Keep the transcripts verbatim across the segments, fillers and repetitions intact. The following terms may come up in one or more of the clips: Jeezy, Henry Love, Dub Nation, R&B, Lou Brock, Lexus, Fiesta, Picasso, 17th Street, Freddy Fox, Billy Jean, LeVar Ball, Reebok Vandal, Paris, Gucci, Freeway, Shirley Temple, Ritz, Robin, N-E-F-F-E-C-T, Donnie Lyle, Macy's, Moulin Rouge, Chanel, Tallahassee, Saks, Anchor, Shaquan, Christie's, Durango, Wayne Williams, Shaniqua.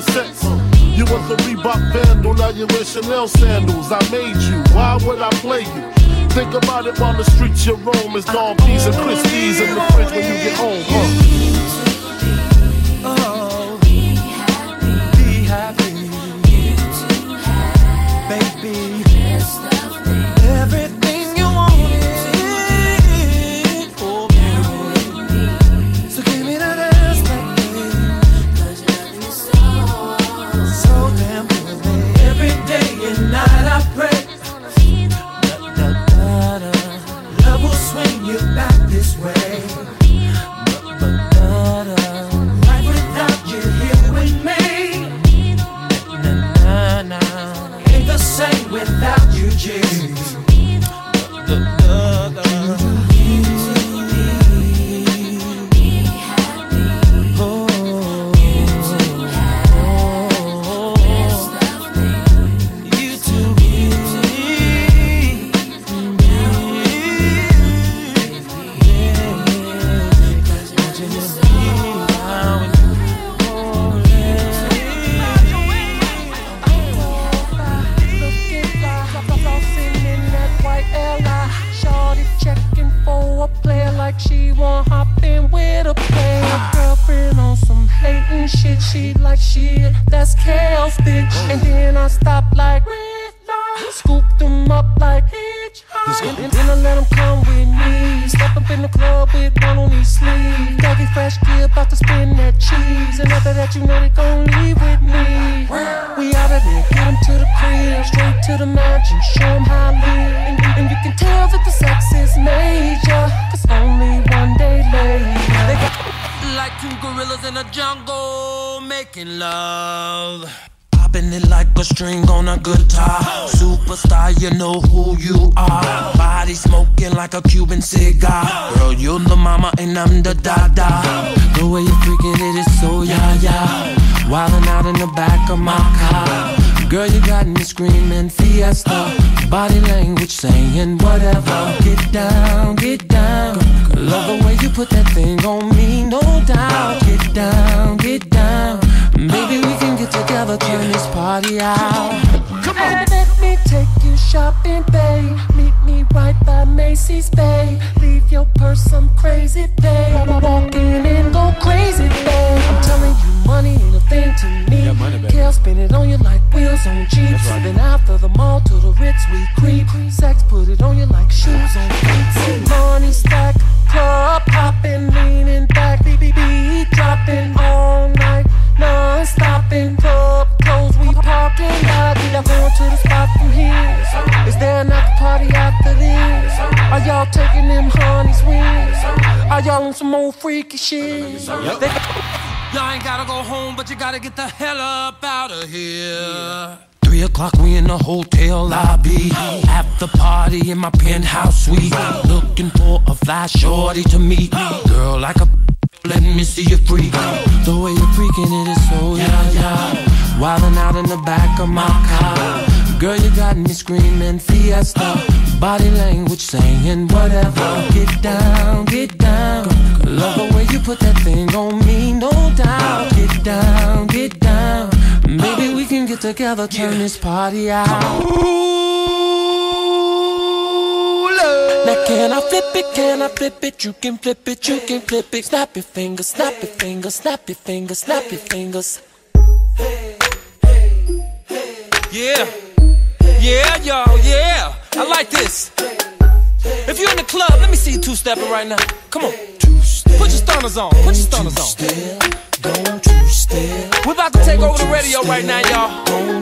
Sets. You was a Reebok Vandal, now you wear Chanel sandals. I made you, why would I play you? Think about it while the streets you roam is Don P's and Christie's in the fridge when you get home, huh? Fiesta, body language saying whatever. Get down, get put that thing on me, no doubt. Get down, get down. Maybe we can get together, turn this party out. Come on, hey, let me take you shopping, babe. Meet me right by Macy's, babe. Leave your purse, I'm crazy, babe. Walk in and go crazy, babe. I'm telling you, money ain't a thing to me. Girl, spin it on you like wheels on Jeeps. Then out of the mall to the Ritz, we creep. Saks put it on you like shoes on feet. Money stack, club popping, leaning back, B B B dropping all night. Non-stopping, club clothes, we parking lot. Did I go to the spot from here? Is there not the party after this? Are y'all taking them honeys wins? Are y'all on some old freaky shit? Yep. They- y'all ain't gotta go home, but you gotta get the hell up out of here. Yeah. Three o'clock, we in the hotel lobby. Oh. After party in my penthouse suite. Oh. Looking for a fly shorty to meet. Oh. Girl, like a... Let me see you freak. The way you're freaking it is so yeah, yeah. Wildin' out in the back of my car. Girl, you got me screaming Fiesta. Body language saying whatever. Get down, get down. Love the way you put that thing on me, no doubt. Get down, get down. Maybe we can get together, turn this party out. Now can I flip it, can I flip it, you can flip it, you can flip it. Snap your fingers, snap your fingers, snap your fingers, snap your fingers. Hey, hey, hey, yeah, yeah, y'all, yeah, I like this. If you're in the club, let me see you two-stepping right now. Come on, put your stunners on, put your stunners on. We're about to take over the radio right now, y'all.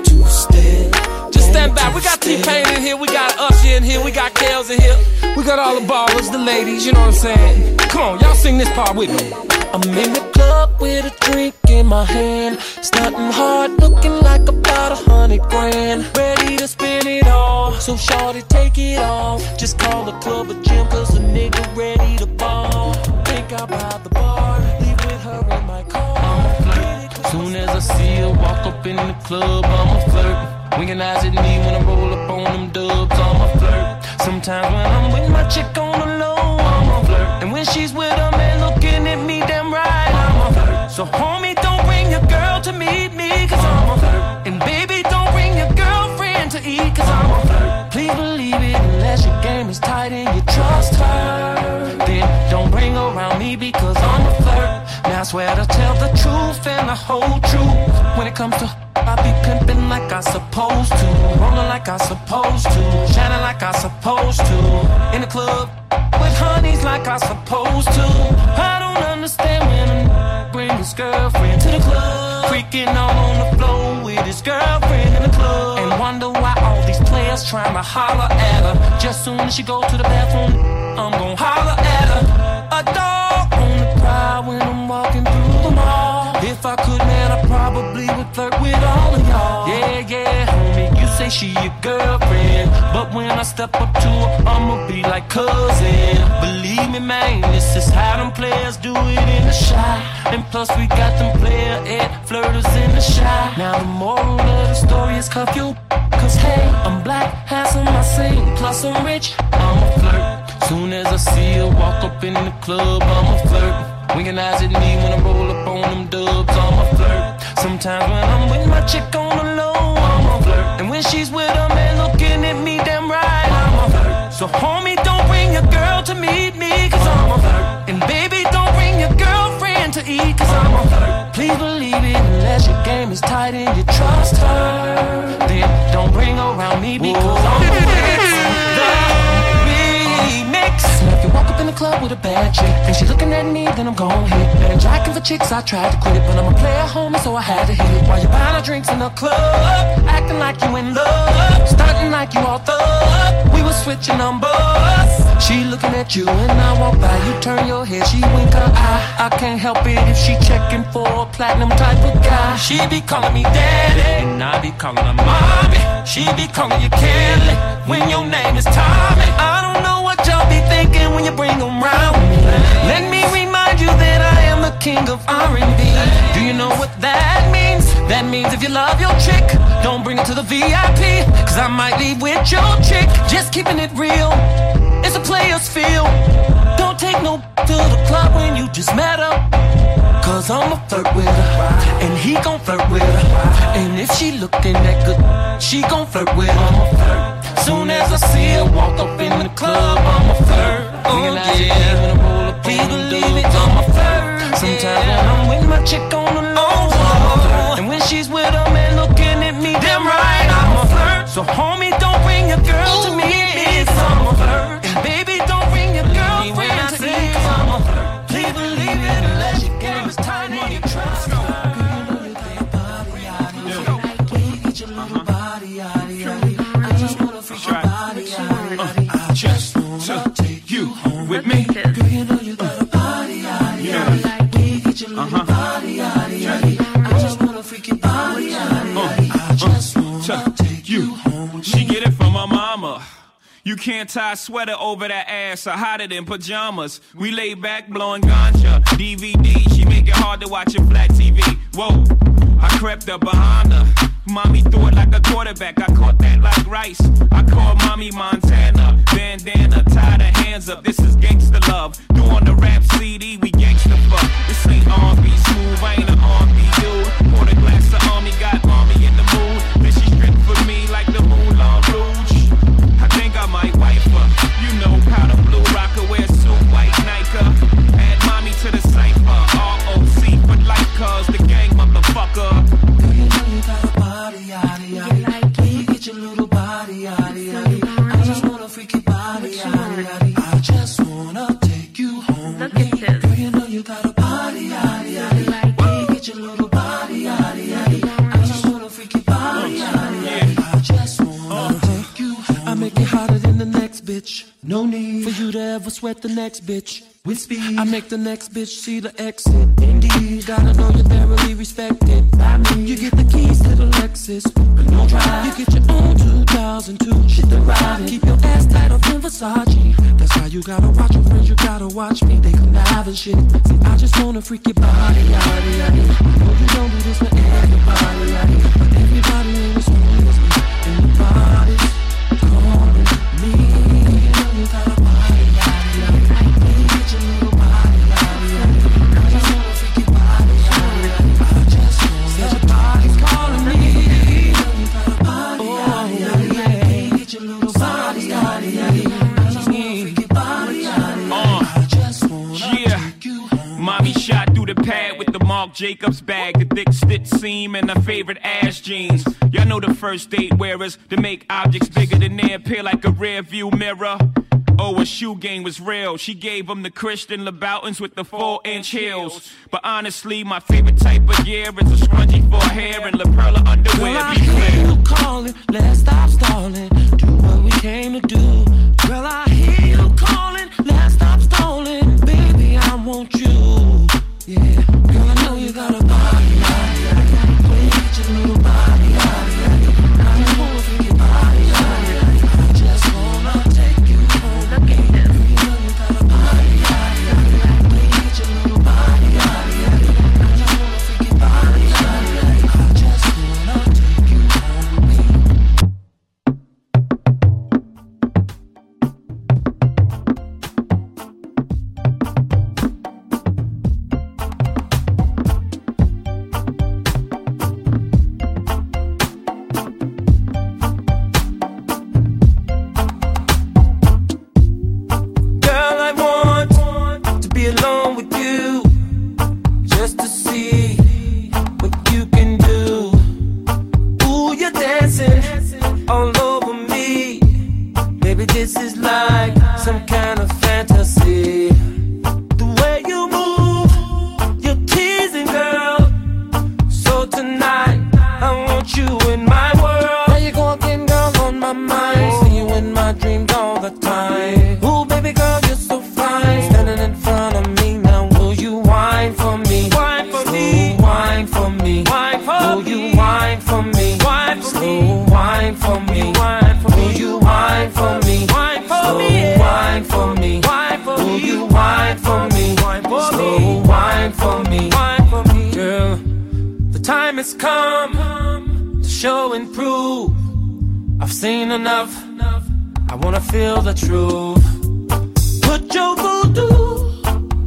Stand by, we got T-Pain in here, we got Usher in here, we got Kels in here. We got all the ballers, the ladies, you know what I'm saying? Come on, y'all sing this part with me. I'm in the club with a drink in my hand. Stuntin' hard, looking like about a hundred grand. Ready to spin it all, so shorty take it off. Just call the club a gym, cause a nigga ready to ball. Think I'll buy the bar, leave with her in my car. Soon as I see her walk up in the club, I'ma flirt. Winking eyes at me when I roll up on them dubs, I'm a flirt. Sometimes when I'm with my chick on the low, I'm a flirt. And when she's with a man looking at me damn right, I'm a flirt. So homie, don't bring your girl to meet me, cause I'm a flirt. And baby, don't bring your girlfriend to eat, cause I'm a flirt. Please believe it, unless your game is tight and you trust her, then don't bring her around me because I'm a flirt. Now I swear to tell the truth and the whole truth. When it comes to... I be pimpin' like I supposed to, rollin' like I supposed to, shining like I supposed to, in the club with honeys like I supposed to. I don't understand when a n- bring his girlfriend to the club, freaking out on the floor with his girlfriend in the club, and wonder why all these players trying to holler at her. Just soon as she go to the bathroom, I'm gon' holler at her. A dog on the prowl when I'm walking through the mall. If I could, man, I probably would flirt with all of y'all. Yeah, yeah, homie, you say she your girlfriend, but when I step up to her, I'ma be like cousin. Believe me, man, this is how them players do it in the shot. And plus we got them player at flirters in the shot. Now the moral of the story is cuff you, cause hey, I'm black, handsome, I sing, plus I'm rich, I'ma flirt. Soon as I see her walk up in the club, I'ma flirt. Winking eyes at me when I roll up on them dubs, I'm a flirt. Sometimes when I'm with my chick on the low, I'm a flirt. And when she's with a man looking at me damn right, I'm a flirt. So homie, don't bring your girl to meet me, cause I'm a flirt. And baby, don't bring your girlfriend to eat, cause I'm a flirt. Please believe it, unless your game is tight and you trust her, then don't bring her around me because whoa. I'm a flirt. The remix. If you walk up in the club with a bad chick and she looking at me, then I'm gon' hit. Been jacking for chicks, I tried to quit it, but I'm a player homie, so I had to hit it. While you buying her drinks in the club, acting like you in love, starting like you all thug. We was switching numbers. She looking at you and I walk by, you turn your head, she wink her eye. I can't help it if she checking for a platinum type of guy. She be calling me daddy, and I be calling her mommy. She be calling you Kelly when your name is Tommy. I don't know what y'all be thinking when you bring them round. Let me remind you that I am the king of R and B. Do you know what that means? That means if you love your chick, don't bring it to the V I P, cause I might leave with your chick. Just keeping it real, it's a player's field. Don't take no to the club when you just met her. Cause I'ma flirt with her, and he gon' flirt with her. And if she looking that good, she gon' flirt with her. Soon as I see her walk up in the club, I'ma flirt. Oh yeah, please believe it, I'ma flirt. Sometimes when I'm with my chick on the low, and when she's with her man looking at me, damn right, I'ma flirt. So homie, don't bring your girl to me, bitch, I'ma flirt. With me, girl, you know you got a body, yaddy, yaddy. Like me, get your little uh-huh. body, yaddy, yaddy. I just wanna freak your body, yaddy, yaddy. I just wanna take you home with me. She get it from her mama. You can't tie a sweater over that ass, or hotter than pajamas. We lay back, blowing ganja, D V D. She make it hard to watch a flat T V. Whoa, I crept up behind her. Mommy threw it like a quarterback, I caught that like rice. I called Mommy Montana, bandana, tie the hands up. This is gangsta love, doing the rap C D, we gangsta fuck. This ain't R and B smooth, I ain't an R and B dude. Pour the glass of army, got mommy in the mood. Then she stripped for me like the Moulin Rouge. I think I might wipe her, you know, powder blue, rocker, wear suit, white Nike. Add mommy to the cypher, R O C for life, cause the gang motherfucker. Bitch. No need for you to ever sweat the next bitch. With speed, I make the next bitch see the exit. Indeed, gotta know you're thoroughly respected by me. You get the keys to the Lexus, but no drive. You get your own two thousand two, shit to ride. Keep your ass tight off in Versace. That's why you gotta watch your friends, you gotta watch me. They connive and shit. See, I just wanna freak your body, yaddy, yaddy. I know you don't do this for everybody, yaddy. But everybody ain't as smooth as me. And your body's calling me. You got a body, yaddy, yaddy. Baby, get your little body, yaddy, yaddy. I just wanna freak your body, yaddy, yaddy. I just wanna freak your body's calling me. You got a body, yaddy, yaddy, yaddy. Baby, get your little body, yaddy, yaddy. I just wanna freak your body, yaddy, yaddy. I just wanna yeah. take you home. Mommy shot through the pad with the Marc Jacobs bag, the thick stitch seam, and her favorite ass jeans. Y'all know the first date wearers to make objects bigger than they appear like a rear view mirror. Oh, her shoe game was real. She gave him the Christian Louboutins with the four-inch heels. But honestly, my favorite type of gear is a scrunchie for hair and La Perla underwear. Girl, I hear you calling. Let's stop stalling. Do what we came to do. Girl, I hear you calling. Let's stop stalling. Baby, I want you. Yeah. Girl, I know you got a body, body, body. Baby, get your little body, body, body. I just wanna freak your body, body, body. I just wanna take you home. Girl, you know you got a body, body, body. Baby, get your little body, body, body. I just wanna freak your body, body, body. I just wanna take you home with me. Feel the truth. Put your voodoo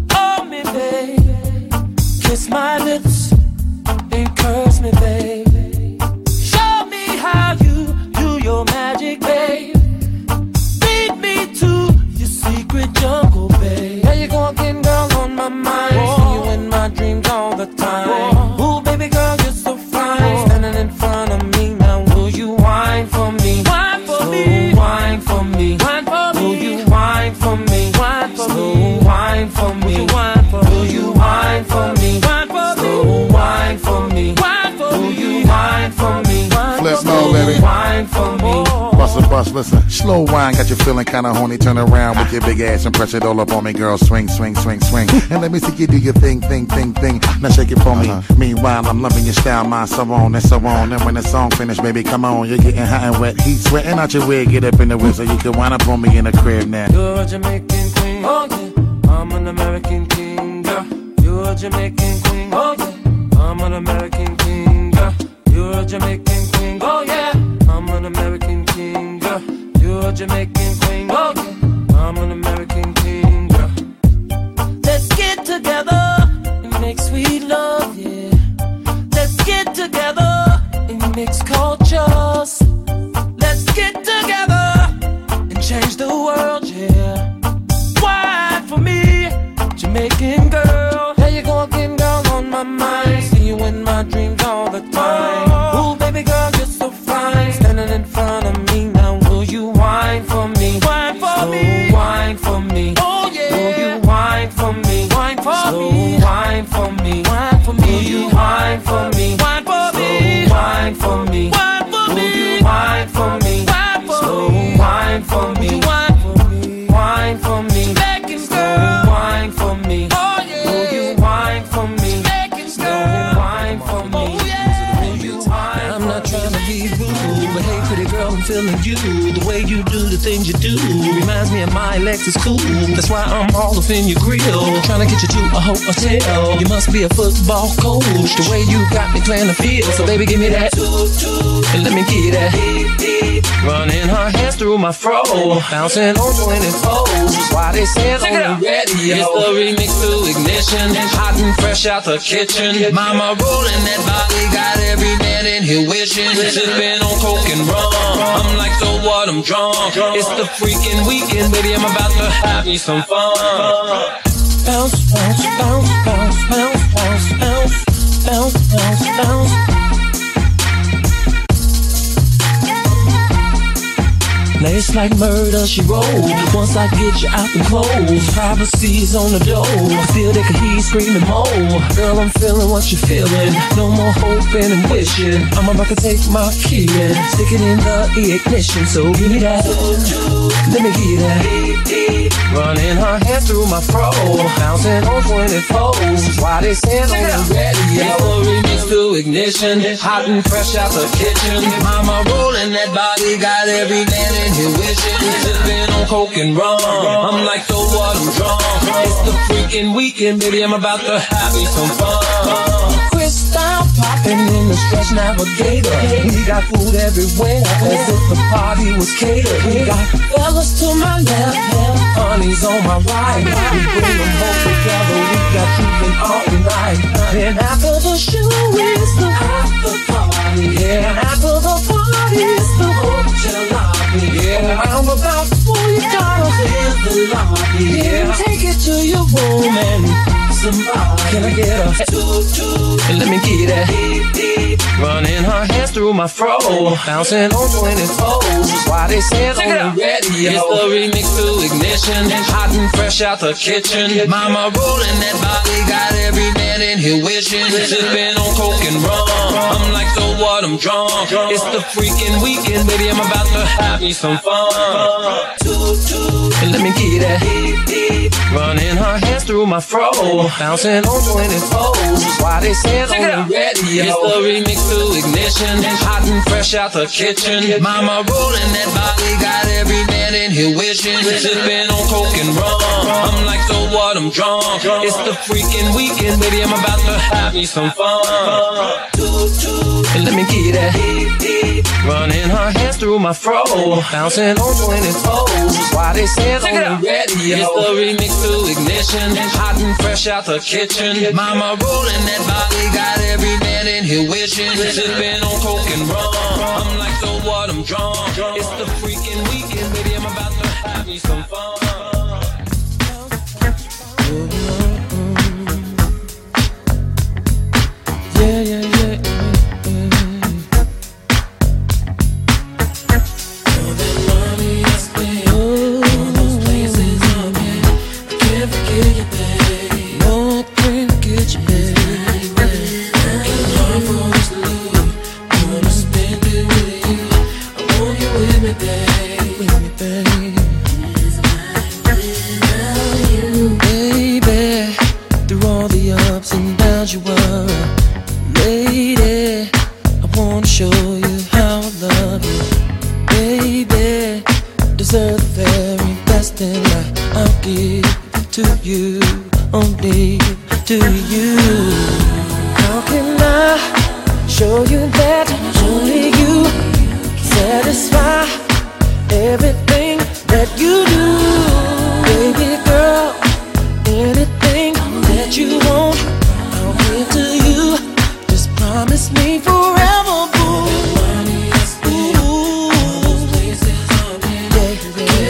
listen. Slow wine got you feeling kind of horny. Turn around with your big ass and press it all up on me, girl. Swing, swing, swing, swing. And let me see you do your thing, thing, thing, thing. Now shake it for uh-huh. me. Meanwhile, I'm loving your style, my so on and so on. And when the song finished, baby, come on. You're getting hot and wet. Heat sweating out your wig. Get up in the wind so you can wind up on me in the crib now. You're a Jamaican queen. Oh, yeah. I'm an American king, girl. You're a Jamaican queen. Oh, yeah. I'm an American king, girl. You're a Jamaican queen. Oh, yeah. I'm an American king, girl. You're a Jamaican queen. Oh, yeah. I'm an American king, girl. Let's get together and make sweet love, yeah. Let's get together and mix cultures. Let's get together and change the world, yeah. Why for me, Jamaican girl? How you gonna get down on my mind? See you in my dreams all the time. Things you do, you reminds me of my Lexus coupe. That's why I'm all up in your grill, trying to get you to a hotel. You must be a football coach, the way you got me playing the field. So baby, give me that and let me get that. Running her hands through my fro, bouncing on twenty-fours. Why they say it's on the radio? It's the remix to ignition, hot and fresh out the kitchen. Mama rolling that body, got every man in here wishing. Sipping on coke and rum, I'm like, so what? I'm drunk. It's the freaking weekend, baby, I'm about to have me some fun. Bounce, bounce, bounce, bounce, bounce, bounce, bounce, bounce, bounce, bounce. Now it's like murder, she rolled. Once I get you out the clothes, privacy's on the door. I feel that he screaming more. Girl, I'm feeling what you're feeling. No more hoping and wishing. I'm about to take my key and stick it in the ignition. So give me that, let me get that. Running her hands through my fro, bouncing on twenty-fours. Why they stand on the radio? It's the remix to ignition, hot and fresh out the kitchen. Mama rolling that body, got every man in here wishing. Sipping on coke and rum, I'm like, so what? I'm drunk. It's the freaking weekend, baby, I'm about to have me some fun. Crystal popping in the stretch navigator. We got food everywhere, as if the party was catered. We got fellas to my left, honeys on my right. We bring them both together, we got trooping all night. Then after the show is the after party. Yeah, after the party is the hotel lobby. Yeah, I'm about four, you gotta clear the lobby. Yeah, take it to your room and can I get a and let me get that. Running her hands through my fro, bouncing on twenty-fours. Why they say it's on the radio? It's the remix to ignition, hot and fresh out the kitchen. Mama rolling that body, got every man in here wishing. Sipping on coke and rum, I'm like, so what? I'm drunk. It's the freaking weekend, baby, I'm about to have me some fun. And let me get that. Running her hands through my fro, bouncing on twenty-fours. Why they say it's on the radio? It's the remix to ignition, hot and fresh out the kitchen. Mama rolling that body, got every man in here wishing. Sipping on coke and rum, I'm like, so what? I'm drunk. It's the freaking weekend, baby, I'm about to have me some fun. And let me get that. Running her hands through my fro, bouncing on twenty-fours. Why they say it's on the radio? It's the remix to ignition, hot and fresh fresh out the kitchen. Mama rolling that body, got every man in here wishing. Sipping on coke and rum, I'm like, so what? I'm drunk. It's the freaking weekend, baby, I'm about to have me some fun. Yeah, yeah, yeah, yeah. All that money I spent, all those places I've been, I can't forget you, baby. Day. to you, only to you. How can I show you that only you can satisfy everything that you do? Baby girl, anything that you want, I'll give to you. Just promise me forever, boo. Ooh, yeah,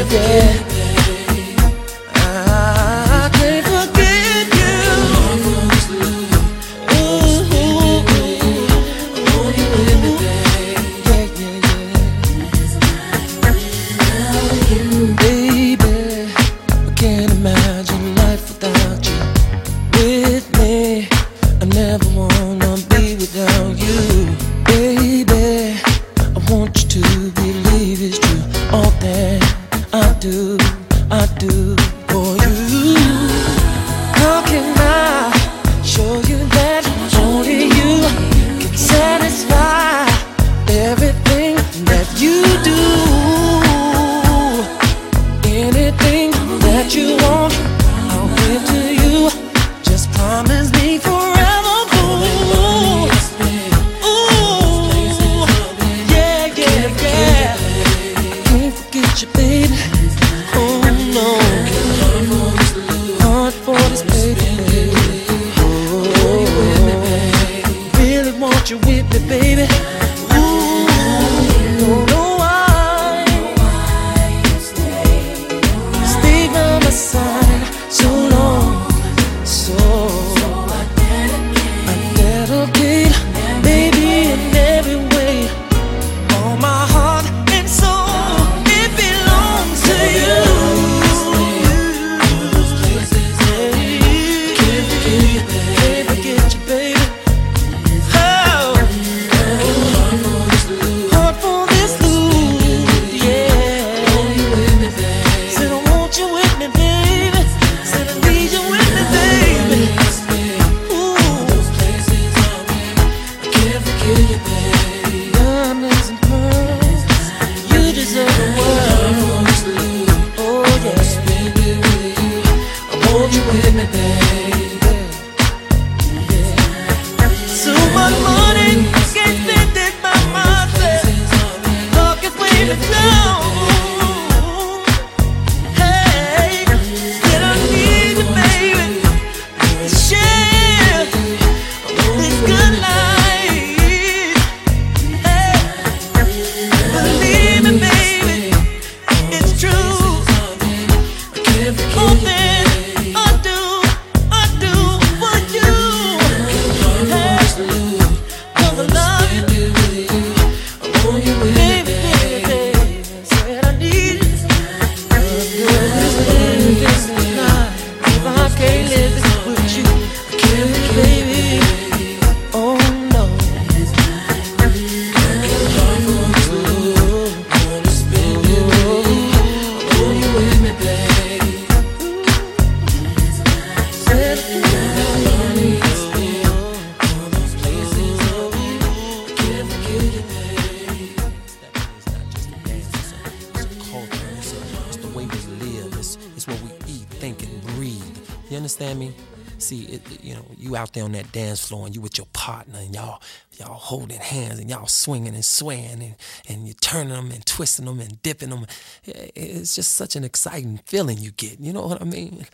yeah, yeah.Out there on that dance floor and you with your partner and y'all y'all holding hands and y'all swinging and swaying and, and you're turning them and twisting them and dipping them. It's just such an exciting feeling you get. You know what I mean?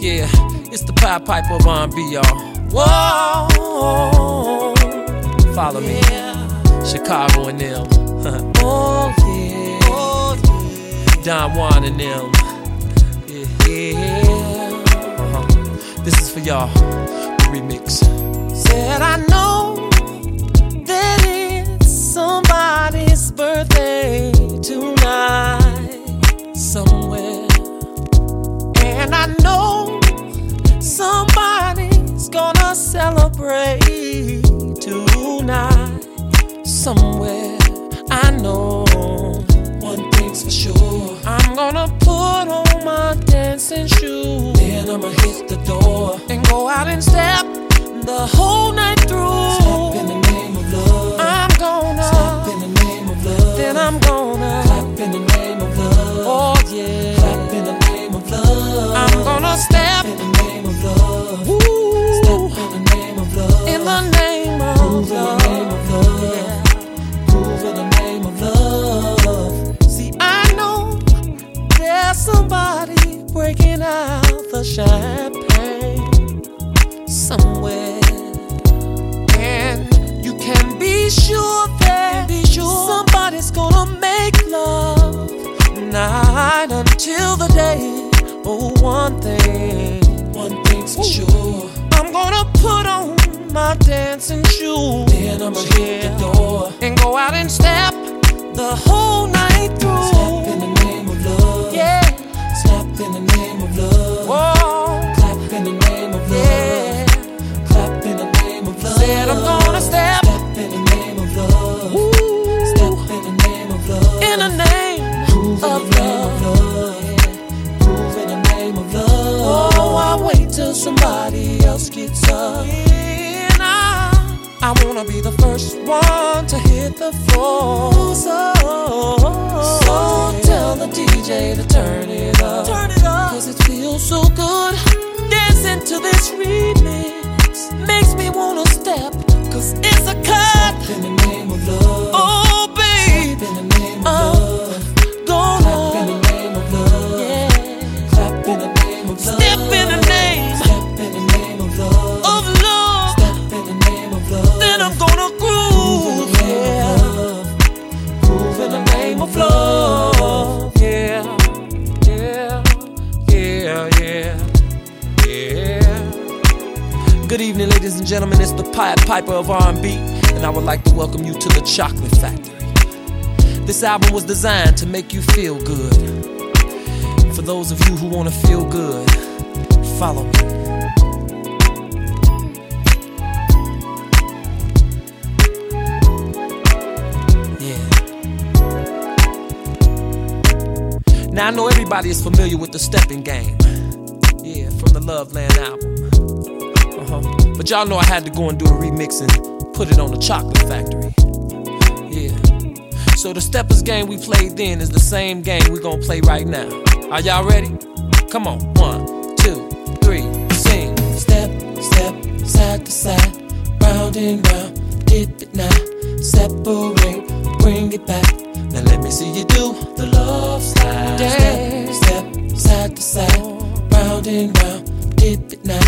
Yeah, it's the Pied Piper of R and B, y'all. Whoa, follow me. Yeah. Chicago and them. Oh, yeah. Oh, yeah. Don Juan and them. Yeah. Yeah. Uh-huh. This is for y'all.Remix. Said I know that it's somebody's birthday tonight somewhere, and I know somebody's gonna celebrate tonight somewhere. I know one thing's for sure, I'm gonna put on my dancing shoes, then I'ma hit the door and go out and step the whole night through. Step in the name of love, I'm gonna step in the name of love, then I'm gonna clap in the name of love. Oh yeah, clap in the name of love, I'm gonna breaking out the champagne somewhere, and you can be sure that be sure somebody's gonna make love night until the day. Oh, one thing, one thing's for sure, I'm gonna put on my dancing shoes, then I'ma hit the door and go out and step the whole night through. Step in the name of love, yeah. Step in the name of love. Whoa. Clap in the name of love, yeah. Clap in the name of love. Said I'm gonna step. Step in the name of love. Ooh. Step in the name of love. In the name of, of the love. love. Yeah. Move in the name of love. Oh, I wait till somebody else gets up. I wanna be the first one to hit the floor. So, so tell the D J to turn it up, turn it up. 'Cause it feels so good dancing to this remix. Makes me wanna step, 'cause it's a cut. Step in the name of love. Oh, babe. Step in the name of love. Go clap in the name of love. Yeah. Clap in the name of love. Step in the name. Step in the name of love. Of love. I'm gonna groove, yeah. Groove in the name of love, yeah, yeah, yeah, yeah, yeah. Good evening, ladies and gentlemen. It's the Pied Piper of R and B, and I would like to welcome you to the Chocolate Factory. This album was designed to make you feel good. For those of you who wanna feel good, follow me. Now I know everybody is familiar with the stepping game, yeah, from the Loveland album. Uh-huh. But y'all know I had to go and do a remix and put it on the Chocolate Factory, yeah. So the steppers game we played then is the same game we gonna play right now. Are y'all ready? Come on, one, two, three, sing. Step, step, side to side, round and round, dip it now, separate, bring it back. Now let me see you do the love slide. Step, step, side to side, round and round, dip it now,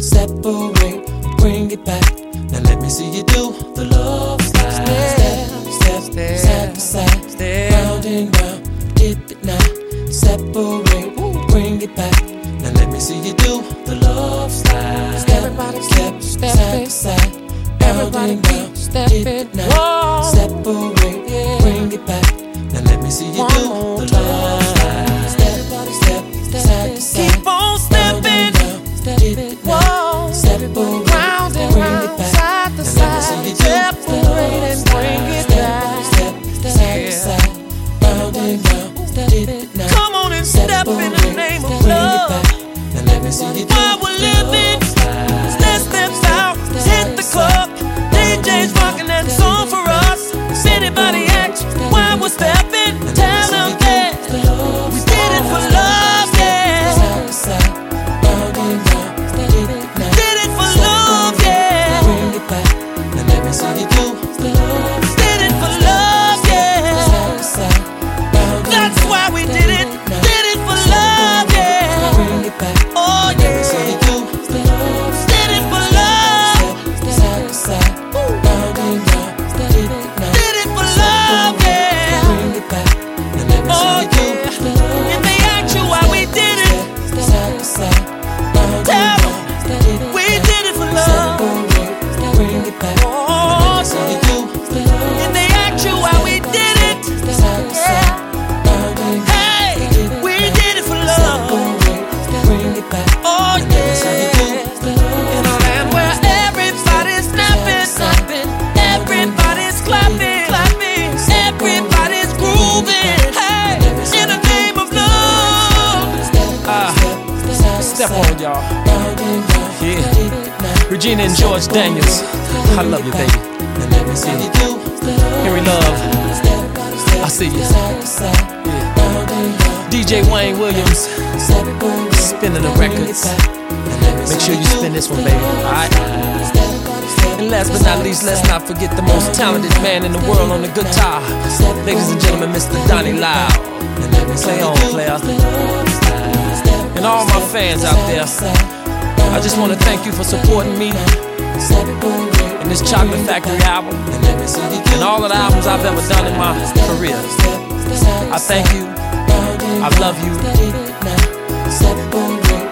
separate, bring it back. Now let me see you do the love slide. Step, step, side to side, round and round, dip it now, separate, bring it back. Now let me see you do the love slide. Step, step, side to side. Everybody keep stepping, whoa. Separate, yeah. Bring it back. Now let me see you one do the love slide. Step, step, step, side to side. Keep on stepping, stepping, whoa. Separate, round and round, side to side. Now let me see you do the love slide. Step, step, side to side, round and round, stepping. Come on and step in the name of love. Now let me see you do the love slide. Step, step, out, hit the club. D J's rockin' that song for us. If anybody act why we're steppin', tell them that we did it for love, yeah. Did it for love, yeah. Did it for love, yeah. That's why we did it. Did it for love, yeah. Oh yeah. Step on, y'all. Yeah. Regina and George Daniels. I love you, baby. Yeah. Henry Love. I see you. Yeah. D J Wayne Williams. Spinning the records. Make sure you spin this one, baby. Alright? And last but not least, let's not forget the most talented man in the world on the guitar. Ladies and gentlemen, Mister Donnie Lyle. Play on, player. and all my fans out there. I just want to thank you for supporting me in this Chocolate Factory album and all of the albums I've ever done in my career. I thank you. I love you.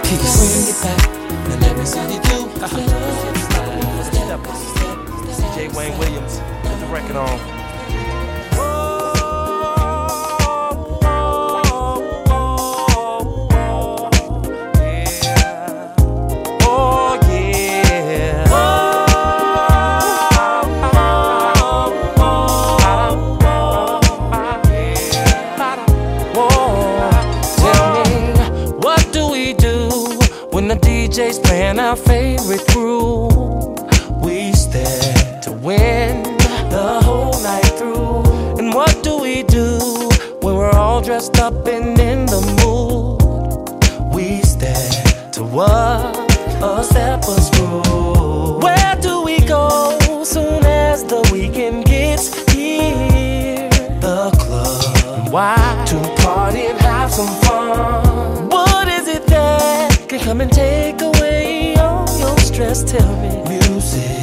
Peace. J. Wayne Williams, put the record on. D J's playing our favorite groove. We stand to win the whole night through. And what do we do when we're all dressed up and in the mood? We stand to what a step was through. Where do we go soon as the weekend gets here? The club. Why? To party and have some fun. What is it that can come and take? Just tell me, music.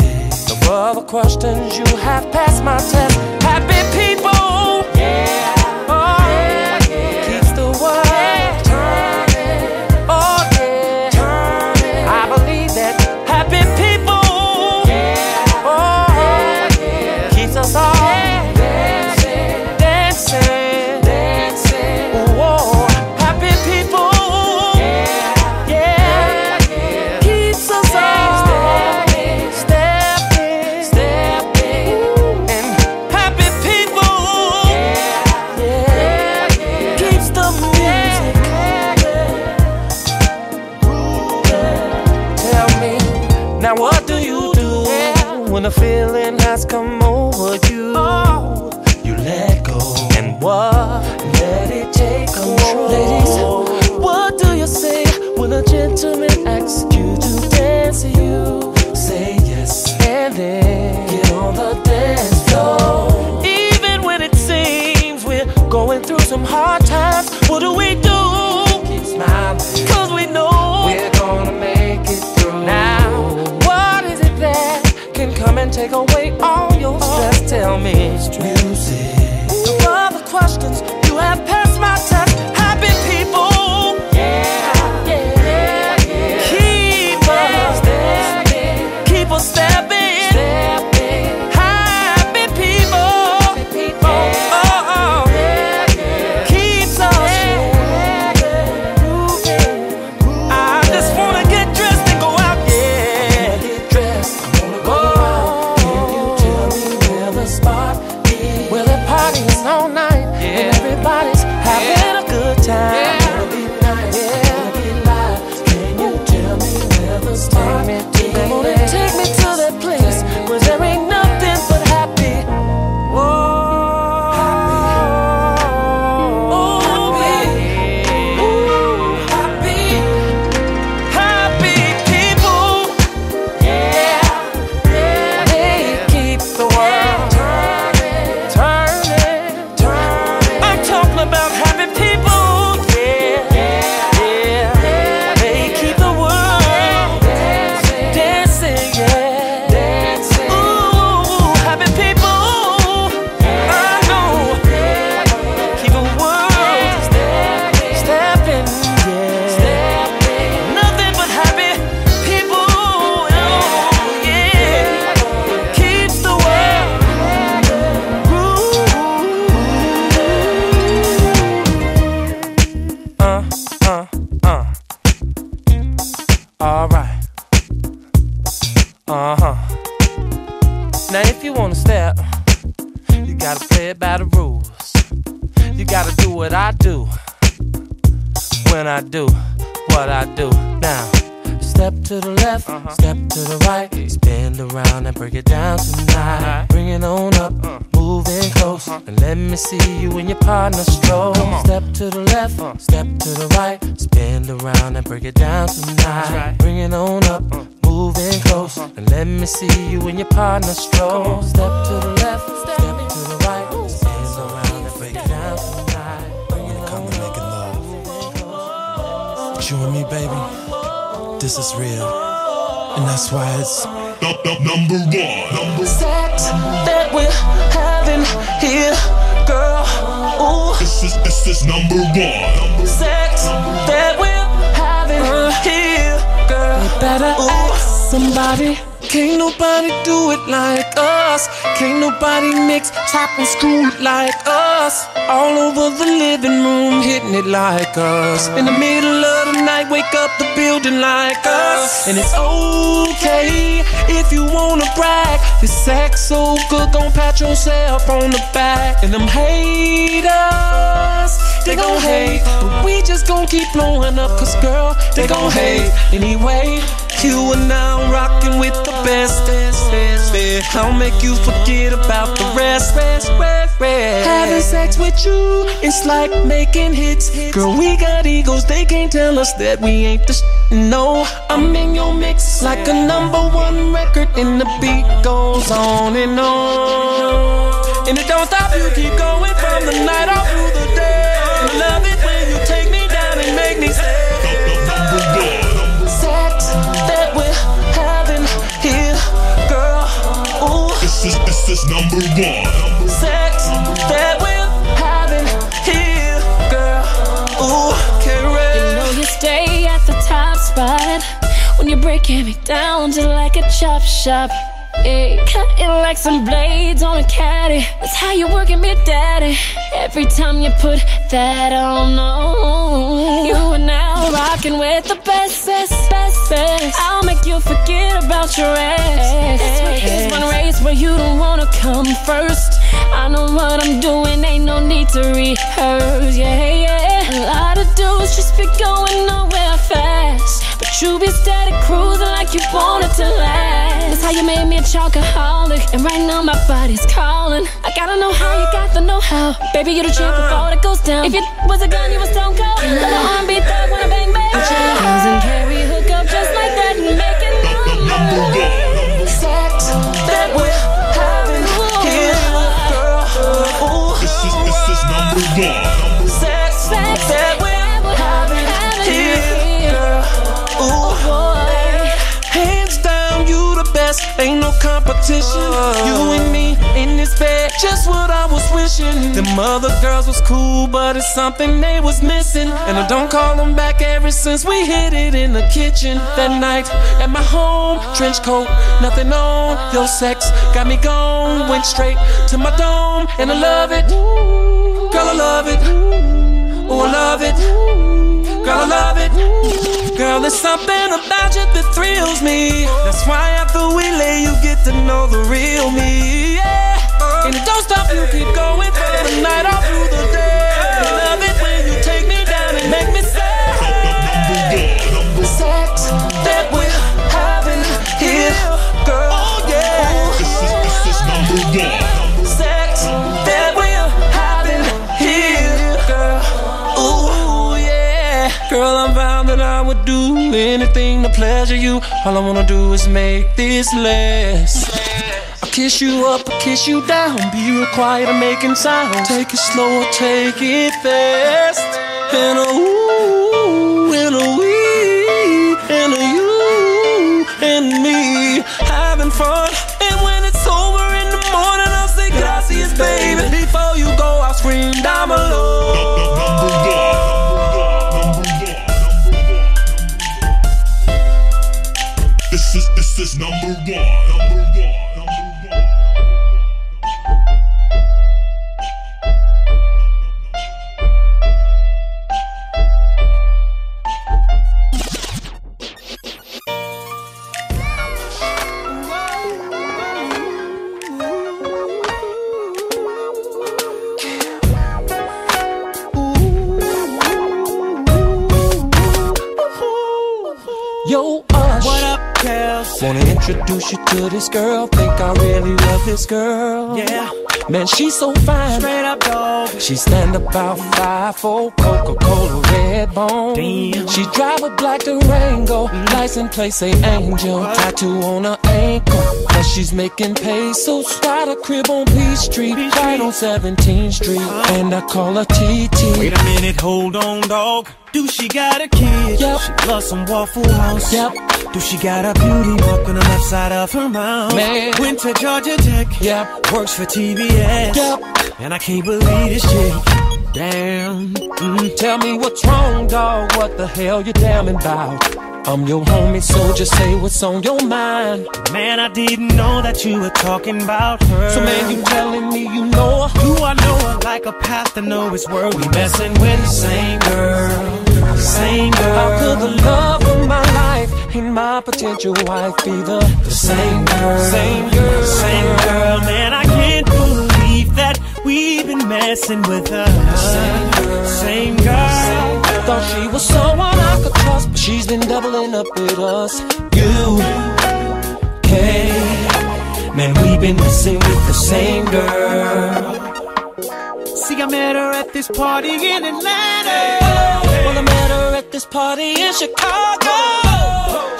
No other questions, you have passed my test. Happy people, yeah, oh, yeah, yeah. Keeps the world yeah. turning, oh yeah, turning. I believe that happy people, yeah, oh yeah, yeah. Keeps us all yeah. dancing, dancing, dancing. Oh, happy people, yeah, yeah, yeah. Keeps us all. The feeling has come over you. Oh, you let go and what? Let it take control. Ladies, what do you say when a gentleman asks you to dance? You say yes and then get on the dance floor. Even when it seems we're going through some hard times, what do we do? Keep smiling, 'cause we know we're gonna make it through. Now, what is it that come and take away all your stress? Oh, tell me, music. No other questions. You have passed my test. Happy people. Yeah, yeah, yeah. Keep yeah, us stepping. Keep us stepping. Stepping. Happy people. Happy people. Oh, oh, yeah, yeah. Keeps us moving. Yeah, yeah. I just wanna get dressed and go out. Yeah, get dressed. It's you and me, baby. This is real. And that's why it's number one. Sex that we're having here, girl. Ooh. This is, this is number one. Sex that we're having here, girl. You better ask somebody. Can't nobody do it like us. Can't nobody mix, chop and screw it like us. All over the living room, hitting it like us. In the middle of the night, wake up the building like us. And it's okay if you wanna brag. This sex so good, gon' pat yourself on the back. And them haters, they gon' hate, but we just gon' keep blowing up, cause girl, they gon' hate anyway. You and I are rocking with the best. I'll make you forget about the rest. Having sex with you, it's like making hits. Girl, we got egos, they can't tell us that we ain't the sh- No, I'm in your mix like a number one record, and the beat goes on and on. And it don't stop, you keep going from the night all through the day. I love it when you take me down and make me say. That we're having here, girl. Ooh. This is, this is number one. Sex that we're having here, girl. Ooh, Karen. You know you stay at the top spot when you're breaking me down just like a chop shop. Ay, cut it like some blades on a caddy. That's how you working me, daddy. Every time you put that on, on. You are now rocking with the best, best, best, best. I'll make you forget about your ass. This is one race where you don't wanna come first. I know what I'm doing, ain't no need to rehearse. Yeah, yeah. A lot of dudes just be going nowhere fast, but you be steady cruising like you wanted to last. That's how you made me a chocoholic, and right now my body's calling. I gotta know how, you got the know-how. Baby, you the champ before it goes down. If you was a gun, you was stone cold. Let the R and B thug wanna bang bang. Put your hands and carry, hook up just like that and make it number. Sex that we're having here, girl. Ooh. This is, this is number one. Sex that we're having here, girl. Ooh. Ain't no competition. You and me in this bed, just what I was wishing. Them other girls was cool, but it's something they was missing. And I don't call them back ever since we hit it in the kitchen. That night at my home, trench coat, nothing on. Your sex got me gone, went straight to my dome. And I love it, girl, I love it. Oh, I love it, girl, I love it. Girl, there's something about you that thrills me. That's why after we lay, you get to know the real me. Yeah. And it don't stop, you keep going from the night all through the day. I love it when you take me down and make me say. Sex that we're having here, girl. Oh yeah. This is, this is number one. Sex that we're having here, girl. Ooh yeah, girl, I'm about. I would do anything to pleasure you. All I wanna do is make this last. I kiss you up, I kiss you down. Be real quiet, I'm making sound. Take it slow, or take it fast. And a ooh, and a wee, and a you, and me having fun. And when it's over in the morning, I'll say gracias, baby. Before you go, I'll scream, I'm alone. This is number one. Number one. Number one. Wanna introduce you to this girl. Think I really love this girl. Yeah. Man, she's so fine. Straight up dog. She stand about five foot, Coca-Cola, Red Bone. Damn. She drive a black Durango. License plate say Angel. What? Tattoo on her ankle. But she's making pesos. Got a crib on Peace Street, Peace right Street. On seventeenth Street. Uh-huh. And I call her T T. Wait a minute, hold on, dog. Do she got a kid? Yep. She loves some Waffle House. Yep. Do she got a beauty mark on the left side of her mouth? Man. Went to Georgia Tech. Yep. Works for T B S. Yep. And I can't believe this chick. Damn, mm, tell me what's wrong, dog. What the hell you damning about? I'm your homie, so just say what's on your mind. Man, I didn't know that you were talking about her. So man, you telling me you know her? Do I know her like a path to know his word? We messing with the same girl, same girl. How could the love of my life and my potential wife be the, the same girl, same girl, same girl? Man, I can't believe that. We've been messing with her. Same girl, same girl. Thought she was someone I could trust, but she's been doubling up with us. You can't. Man, we've been messing with the same girl. See, I met her at this party in Atlanta. Well, I met her at this party in Chicago.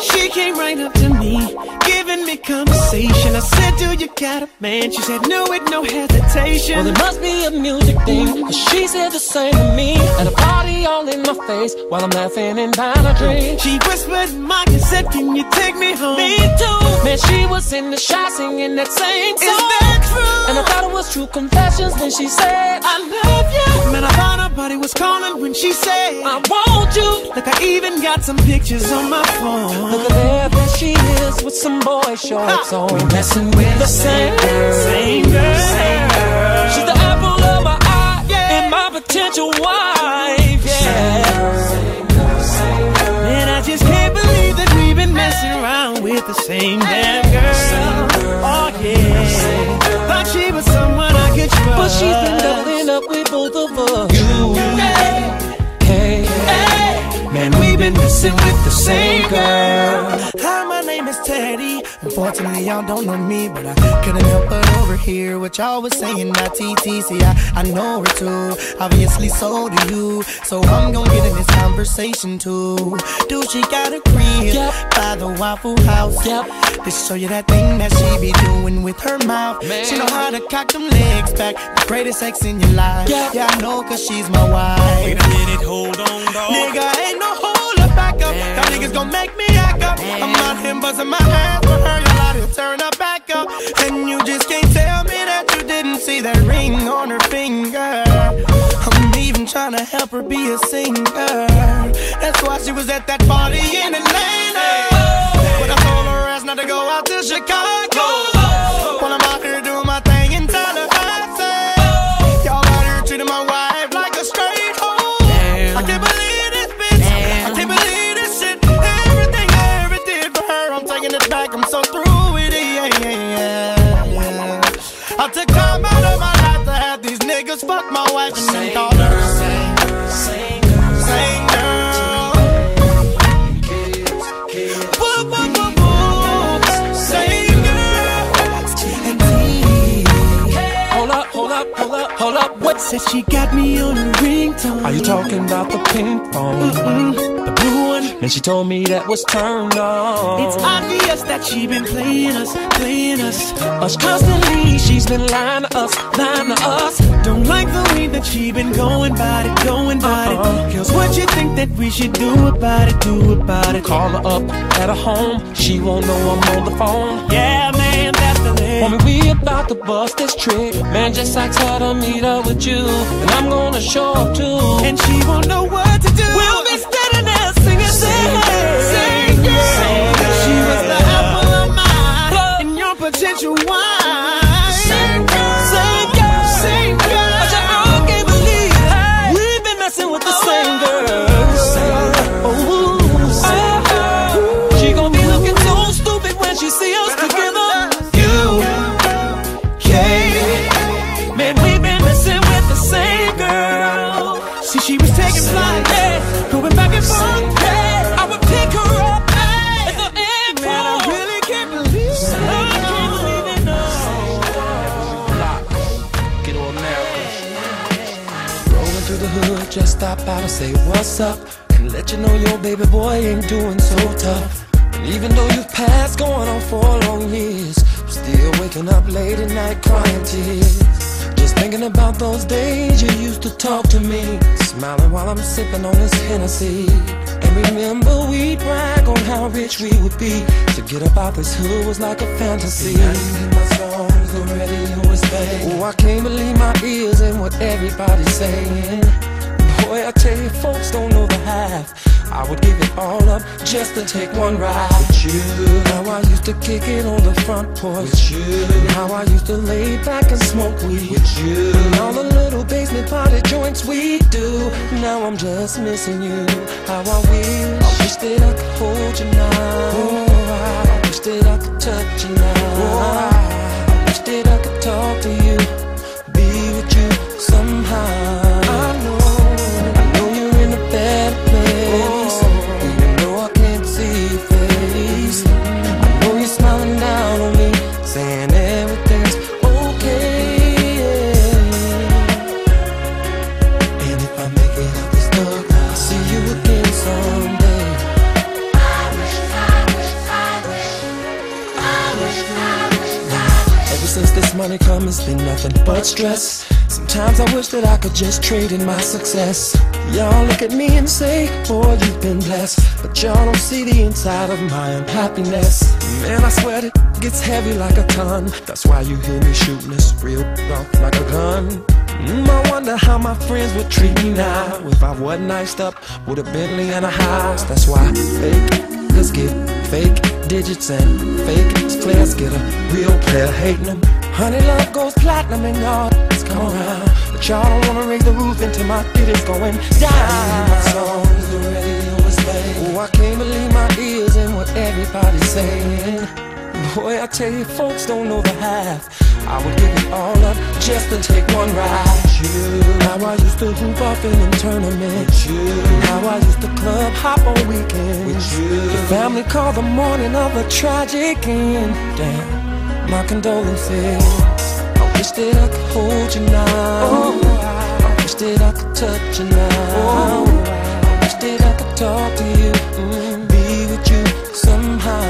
She came right up to me, giving me conversation. I said, do you got a man? She said, no, with no hesitation. Well, it must be a music thing, 'cause she said the same to me. And a party all in my face while I'm laughing and buying a drink. She whispered in my consent, can you take me home? Me too. Man, she was in the shot singing that same song. Is that true? And I thought it was true confessions when she said, I love you. Man, I thought her body was calling when she said, I want you. Look, I even got some pictures on my phone. Look at there, there she is with some boy shorts on. We're messing with the same girl, same girl, same girl. She's the apple of my eye, yeah, and my potential wife, yeah. Same girl, same girl, same girl. Man, I just can't believe that we've been messing around with the same damn girl, same girl. Oh yeah, same girl. Thought she was someone I could trust, but she's been doubling up with both of us. You, hey, hey, hey. Man, we've been messing with the same girl. Hi, my name is Teddy. Unfortunately, y'all don't know me, but I couldn't help but overhear what y'all was saying about T T. See, I, I know her too, obviously so do you. So I'm gonna get in this conversation too. Do she got a crib, yep, by the Waffle House? Yep. To show you that thing that she be doing with her mouth. Man. She know how to cock them legs back, the greatest sex in your life. Yep. Yeah, I know, 'cause she's my wife. Wait a minute, hold on, dog. Nigga, ain't no hold up, back up. Y'all niggas gon' make me act up. Damn. I'm not him buzzing my ass. Turn her back up, and you just can't tell me that you didn't see that ring on her finger. I'm even trying to help her be a singer. That's why she was at that party in Atlanta. But I told her ass not to go out to Chicago. When I'm out here doing my thing in Tallahassee, y'all out here treating my wife like a straight hoe. I can't believe this bitch. Damn. I can't believe this shit. Everything I ever did for her, I'm taking it back. I'm so through. I took time out of my life to have these niggas fuck my wife and then call her. Same girl, same girl, same girl. Whoa, whoa, whoa, whoa. Same girl. And me. Hold up, hold up, hold up, hold up. What? Said she got me on a ringtone. Are you talking about the ping pong? Mm-mm. The blue one. And she told me that was turned on. It's obvious that she been playing us, playing us, us constantly. She's been lying to us, lying to us. Don't like the way that she been going about it, going about uh-uh. it. Girls, what you think that we should do about it, do about it? Call her up at her home, she won't know I'm on the phone. Yeah, man, that's the thing. Homie, we about to bust this trick. Man, just ask her to meet up with you, and I'm gonna show up too. And she won't know what to do. We'll be standing there singing, singing, singing, singing. She was the apple of my eye, and your potential wife. Just stop out and say what's up, and let you know your baby boy ain't doing so tough. And even though you've passed going on for long years, I'm still waking up late at night crying tears. Just Thinking about those days you used to talk to me, smiling while I'm sipping on this Hennessy. And remember we'd brag on how rich we would be. To get up out this hood was like a fantasy. I sing my songs, the radio is playing. Oh, I can't believe my ears and what everybody's saying. Boy, I tell you, folks don't know the half. I would give it all up just to take one ride with you. Now I used to kick it on the front porch with you. Now I used to lay back and smoke weed with you. And all the little basement party joints we do. Now I'm just missing you. How I wish, I wish that I could hold you now. Oh, I wish that I could touch you now. Oh, I wish that I could talk to you, be with you somehow. Money come, it's been nothing but stress. Sometimes I wish that I could just trade in my success. Y'all look at me and say, boy, you've been blessed. But y'all don't see the inside of my unhappiness. Man, I swear it gets heavy like a ton. That's why you hear me shooting this real off like a gun. Mm, I wonder how my friends would treat me now. If I wasn't iced up with a Bentley and a house. That's why fake, let's get fake digits and fake players. Get a real player hating them. Honey, love goes platinum and y'all it's come around. But y'all don't wanna raise the roof until my kid is going down. I sing my songs, the radio is playing. Oh, I can't believe my ears and what everybody's saying. Boy, I tell you, folks don't know the half. I would give it all up just to take one ride with you. Now I used to hoop off in them tournaments with you. Now I used to club hop on weekends with you. Your family called the morning of a tragic end. Damn. My condolences. I wish that I could hold you now. Oh, I wish that I could touch you now. Oh, I wish that I could talk to you, mm, be with you somehow.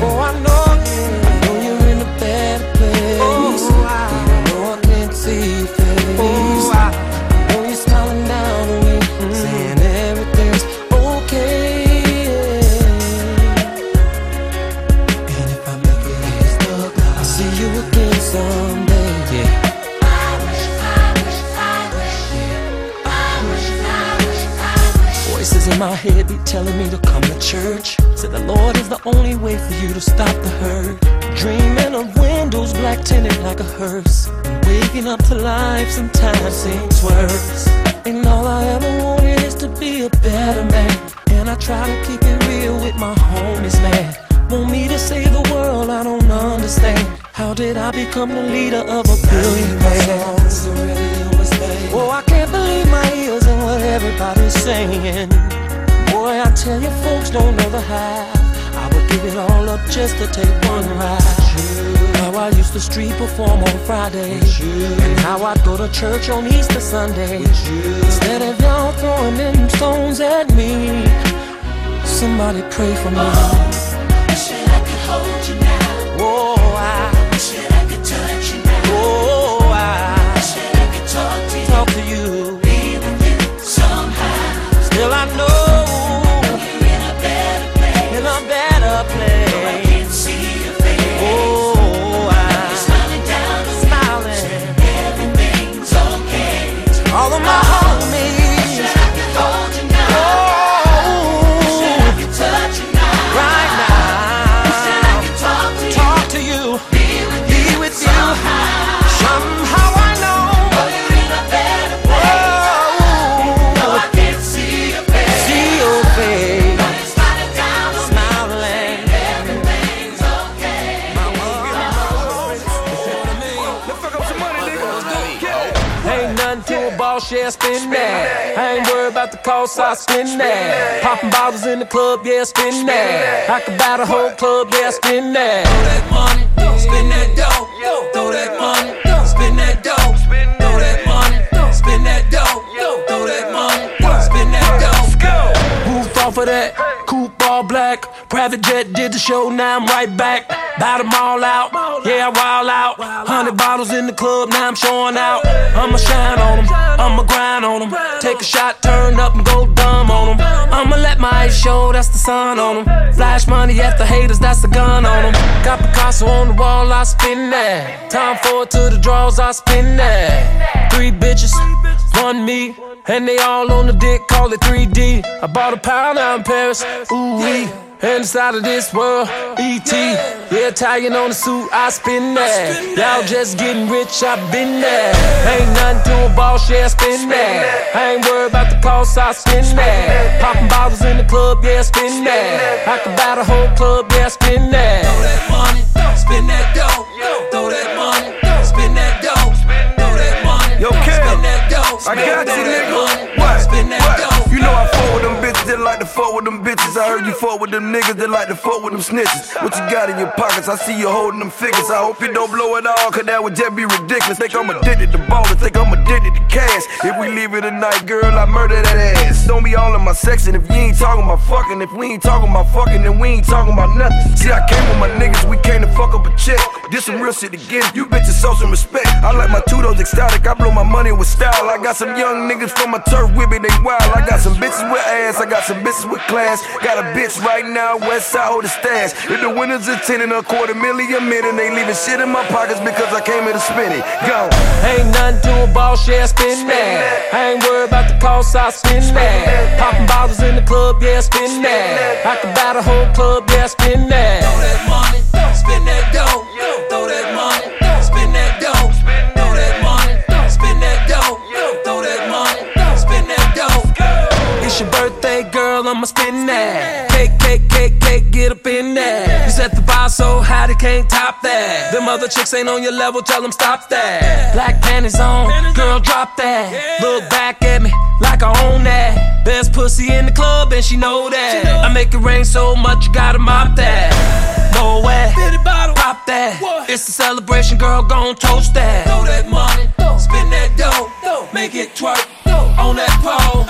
Oh, I know, I know you're in a bad place. Oh, I know I can't see your face. Oh, I, I know you're smiling down on me, mm, saying everything's okay. In my head be telling me to come to church. Said the Lord is the only way for you to stop the hurt. Dreaming of windows black tinted like a hearse. Waking up to life sometimes seems worse. And all I ever wanted is to be a better man. And I try to keep it real with my homies, man. Want me to save the world, I don't understand. How did I become the leader of a billionaire? Oh, I can't believe my ears and what everybody's saying. Boy, I tell you, folks don't know the half. I would give it all up just to take one ride. How I used to street perform on Fridays, and how I'd go to church on Easter Sunday. Instead of y'all throwing them stones at me, somebody pray for me. Oh, I wish that I could hold you now. Whoa, I wish that I could touch you now. Whoa, talk to you, be with you somehow. Still I know, know you're in a better place, in a better place. Though I can't see your face. Oh, I'm smiling down, smiling. Everything's okay. All of my homies. I wish that I could hold you now. Oh, I wish that I could touch you now. Right now. I wish that I could talk to you. Talk to you. Be with be you with somehow. You. Somehow I know. Yeah, spin that. I ain't worried about the cost, I spin that. Popping bottles in the club, yeah, spin that. I could buy the whole club, yeah, spin that. Throw that money, spin that dough. Throw that money, spin that dough. Throw that money, spin that dough. Throw that money, spin that dough. Roof off of that, coupe all black. back. Private jet did the show, now I'm right back. Bought them all out, yeah, I wild out. Hundred bottles in the club, now I'm showing out. I'ma shine on them, I'ma grind on them. Take a shot, turn up and go dumb on them. I'ma let my eyes show, that's the sun on them. Flash money at the haters, that's the gun on them. Got Picasso on the wall, I spin that. Time forward to the draws, I spin that. Three bitches, one me. And they all on the dick, call it three D. I bought a pound out in Paris, ooh-wee. And inside of this world, E T. Yeah, Italian on the suit, I spin that. Y'all just getting rich, I been there. Ain't nothing to a boss, yeah, I spin that. I ain't worried about the cost, I spin that. Popping bottles in the club, yeah, I spin that. I could buy the whole club, yeah, I spin that. Throw that money, spin that dough. Throw that money, spin that dough. Throw that money, spin that dough. I got you, nigga. What? Spin that dough. You know I fuck with them bitches that like to fuck with them bitches. I heard you fuck with them niggas that like to fuck with them snitches. What you got in your pockets? I see you holding them figures. I hope you don't blow it all, cause that would just be ridiculous. Think I'm addicted to ballers, think I'm addicted to cash. If we leave it tonight, girl, I murder that ass. Don't be all in my section if you ain't talking about fucking. If we ain't talking about fucking, then we ain't talking about nothing. See, I came with my niggas, we came to fuck up a check. This some real shit to get. You bitches show some respect. I like my Toodles exotic, I blow my money with style. I got some young niggas from my turf with me, they wild. I got I got some bitches with ass, I got some bitches with class. Got a bitch right now, west side hold the stash. If the winners are ten and a quarter million a minute, they leaving shit in my pockets because I came here to spin it. Go. Ain't nothing to a boss, yeah, I spin that. I ain't worried about the cost, I spin that. Popping bottles in the club, yeah, I spin that. I could buy the whole club, yeah, I spin that. Throw that money, spin that dough. Throw that money, spin that dough. Throw that money, spin that dough. Throw that money, spin that dough. It's your birthday, girl, I'ma spin that. Cake, cake, cake, cake, get up in that. You set the bar so high they can't top that. Them other chicks ain't on your level, tell them stop that. Black panties on, girl, drop that. Look back at me like I own that. Best pussy in the club and she know that. I make it rain so much you gotta mop that. No way, pop that. It's a celebration, girl, gon' toast that. Throw that money, spin that dough. Make it twerk on that pole.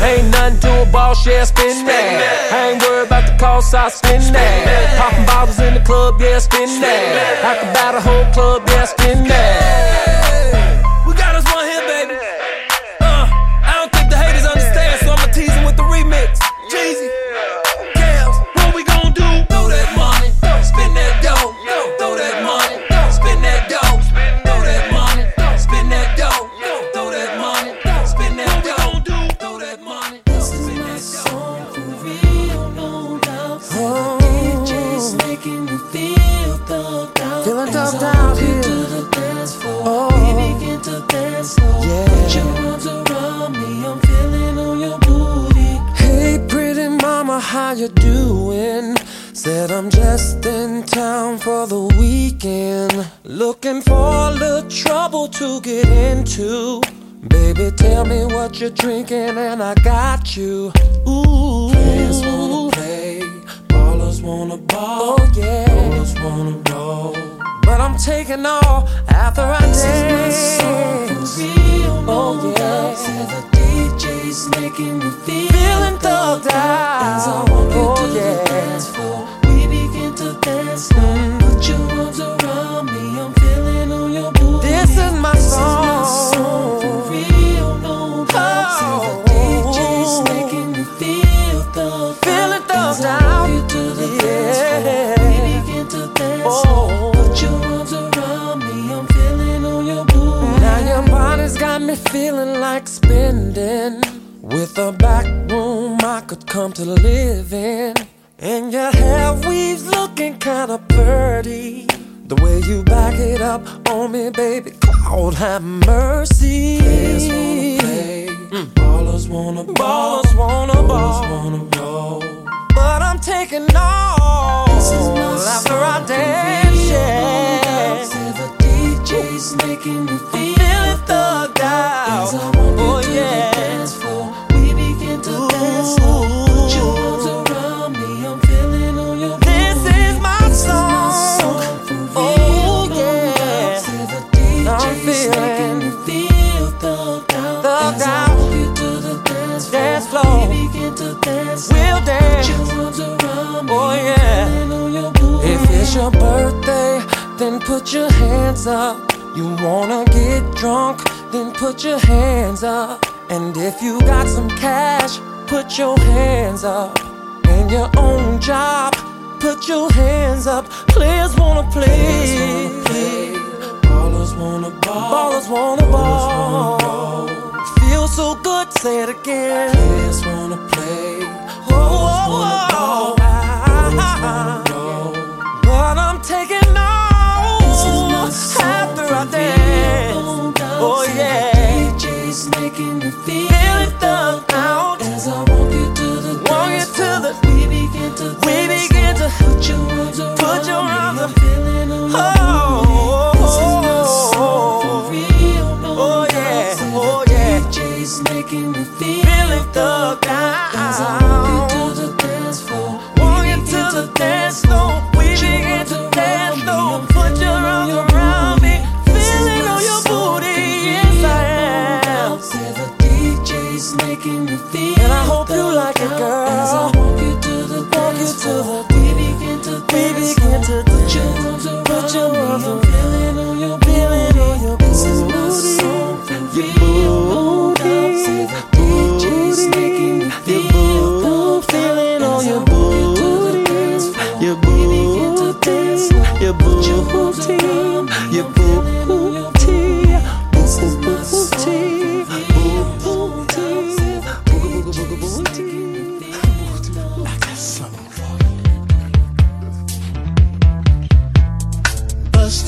Ain't nothing to a boss, yeah, spin that. I ain't worried about the cost, I spin that. Popping bottles in the club, yeah, spin that. I could buy the whole club, yeah, spin that. We got us one here, baby. Uh, I don't think the haters understand, so I'ma tease them with the remix. Jeezy, Kels, what we gon' do? Throw that money, spin that dough. Throw that money, spin that dough. Throw that money, spin that dough. Throw that money, spin that dough. How you doing? Said I'm just in town for the weekend. Looking for a little trouble to get into. Baby, tell me what you're drinking and I got you. Ooh. Players wanna play, ballers wanna ball. Oh yeah, ballers wanna roll. But I'm taking all after I this day. This is my song for real. Oh yeah. Said the D J's making me feel feeling thugged out. I want you oh, to yeah. dance for. We begin to dance now. Mm. Put your arms around me. I'm feeling on your booty. This is my this song. This is my song for real. No doubt. Oh. See the D J's making me feel the feeling thugged out. I want you to the yeah. dance floor. We begin to dance oh. now. Put your arms around me. I'm feeling on your booty. Now your body's got me feeling like spending. With a back room I could come to live in. And your hair weaves looking kinda pretty. The way you back it up on me, baby, Lord have mercy. Players wanna play, mm. ballers wanna ball, ballers wanna ball, ballers wanna roll. But I'm taking all after I dance, yeah. Said the D J's making me feel thugged out. Oh yeah. Dance floor. We'll dance. Put your arms around If it's your birthday, then put your hands up. You wanna get drunk, then put your hands up. And if you got some cash, put your hands up. And your own job, put your hands up. Players wanna play, ballers wanna ball, ballers wanna ball. Feels so good, say it again. Players wanna play, ballers wanna ball, ballers wanna roll. But I'm taking off after I dance. Oh yeah. Making me feel it thumped out as I walk you to the dance floor. We begin to we begin to put your arms around, put your arms around me. I'm feeling on my oh, booty. This is my song for real, no oh, doubt. Yeah. So oh, the yeah. D J's making me feel, feel it thumped out as I walk you to the dance floor. Walk you to the dance floor. We begin to dance floor. Put your arms around me. Feeling on your booty. Making me feel, and I hope you like it, girl. As I walk you to the dance floor, we begin to dance. Put your arms around me, I'm feeling on your booty. This is my song for real. Say the D J's making me feel, feeling on your booty, your booty, your booty, your booty. This is my song.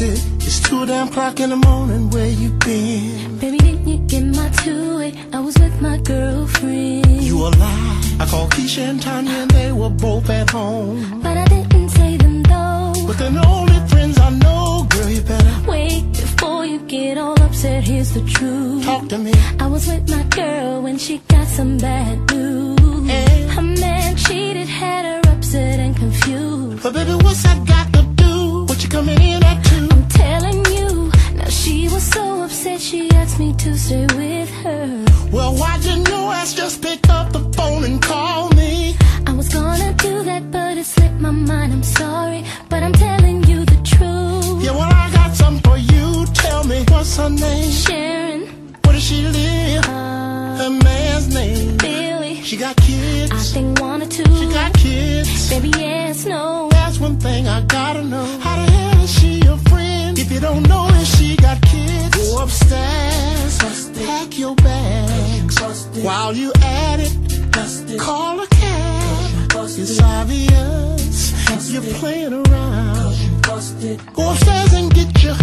It's two damn o'clock in the morning, where you been? Baby, didn't you get my two-way? I was with my girlfriend. You a lie. I called Keisha and Tanya and they were both at home. But I didn't say them though. But they're the only friends I know. Girl, you better wait before you get all upset. Here's the truth. Talk to me. I was with my girl when she got some bad news. And her man cheated, had her upset and confused. But baby, what's I got to do? What you coming in at two? Telling you, now she was so upset she asked me to stay with her. Well, why'd your new ass just pick up the phone and call me? I was gonna do that, but it slipped my mind, I'm sorry. But I'm telling you the truth. Yeah, well, I got something for you, tell me. What's her name? Sharon. Where does she live? Uh, her man's name? Billy. She got kids? I think one or two. She got kids? Baby, yes, no. That's one thing I gotta know. How the hell is she a friend? If you don't know if she got kids, go upstairs, pack your bags. While you at it, busted. Call a cab. Busted. It's obvious busted. You're playing around. Go upstairs and get your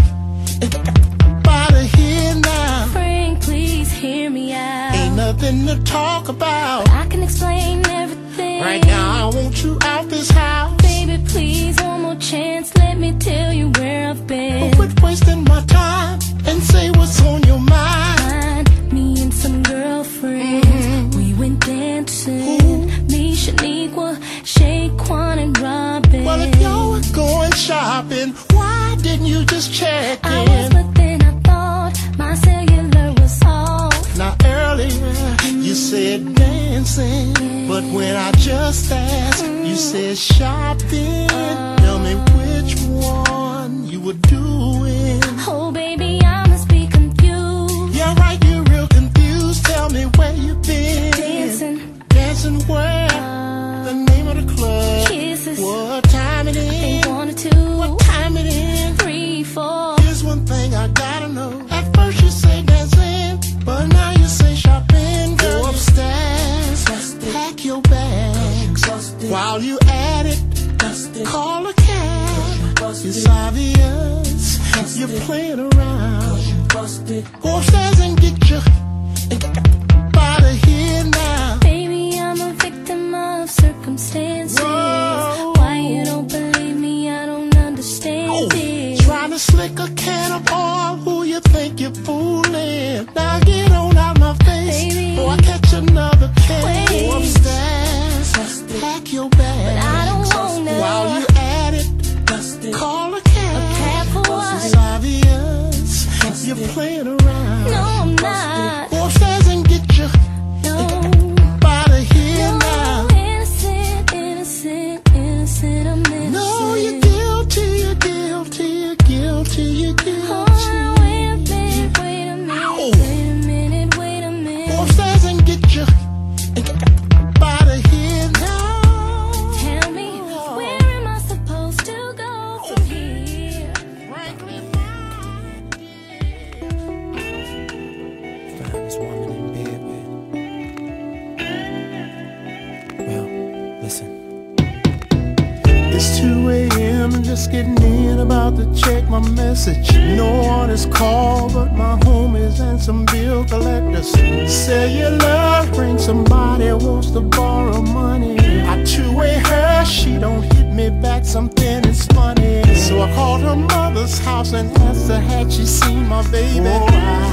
out of here now. Frank, please hear me out. Ain't nothing to talk about. But I can explain everything. Right now I want you out this house. Baby, please, one more chance. Let me tell you where I've been. But quit wasting my time and say what's on your mind. Mind me and some girlfriends. Mm-hmm. We went dancing. Ooh. Me, Shaniqua, Shaquan, and Robin. Well, if y'all were going shopping, why didn't you just check in? I was, but then I thought my cellular was off. Now earlier, mm-hmm. you said dancing. Yeah. But when I just asked, mm-hmm. you said shopping. Uh, Tell me which one you were doing. Oh, baby, I must be confused. Yeah, right, you're real confused. Tell me where you've been. Dancing. Dancing where? Uh, the name of the club. Kisses. What time it is? I think one or two. What time it is? Three, four. Here's one thing I gotta know. At first you say dancing, but now you say shopping. Girl, go upstairs, busted. Pack your bags. Busted. While you at it, busted. Call a cab. Busted. It's obvious busted. You're playing around. Busted. Go upstairs and get your out of here now. Circumstances. Whoa. Why you don't believe me, I don't understand. Oh, it trying to slick a can of oil. Who you think you're fooling? Now get on out my face. Baby. Or I catch another can. Go upstairs, busted. Pack your bags. But I don't want none. While you at it, busted. Call a cab. A cab for what? It's obvious busted. You're playing around. No, I'm not. Go upstairs and get your no. just getting in, about to check my message. No one has called but my homies and some bill collectors. Cellular ring, somebody wants to borrow money. I two-way her, she don't hit me back, something is funny. So I called her mother's house and asked her had she seen my baby.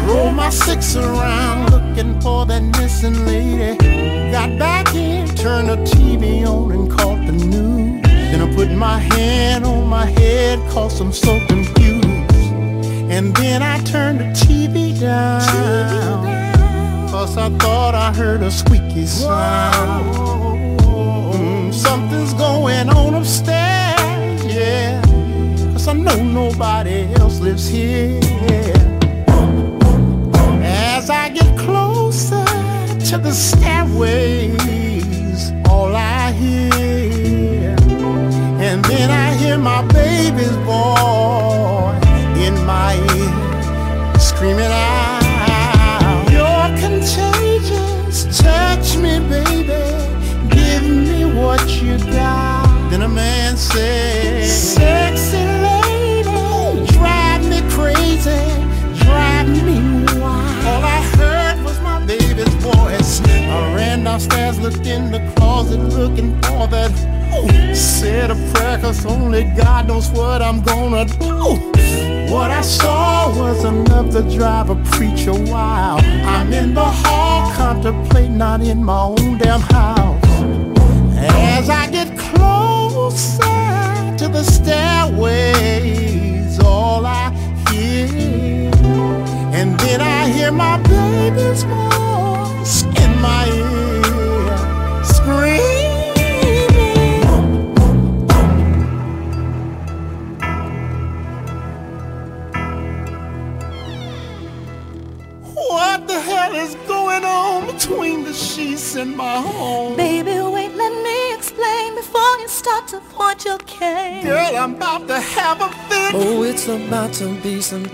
Roll my six around looking for that missing lady. Got back in, turned the T V on and caught the news. Then I put my hand on my head, cause I'm so confused. And then I turned the T V down, T V down. Cause I thought I heard a squeaky sound. Mm, something's going on upstairs, yeah. Cause I know nobody else lives here. As I get closer to the stairways, all I hear, and then I hear my baby's voice in my ear, screaming out, you're contagious, touch me baby, give me what you got. Then a man said, sexy lady, drive me crazy, drive me wild. All I heard was my baby's voice. I ran downstairs, looked in the closet, looking for that. Ooh, said a prayer, cause only God knows what I'm gonna do. What I saw was enough to drive a preacher wild. I'm in the hall, contemplating, not in my own damn house. As I get closer to the stairways, all I hear, and then I hear my baby's voice in my ear, scream. Between the sheets in my home. Baby, wait, let me explain before you start to point your cane. Girl, I'm about to have a fit. Oh, it's about to be some.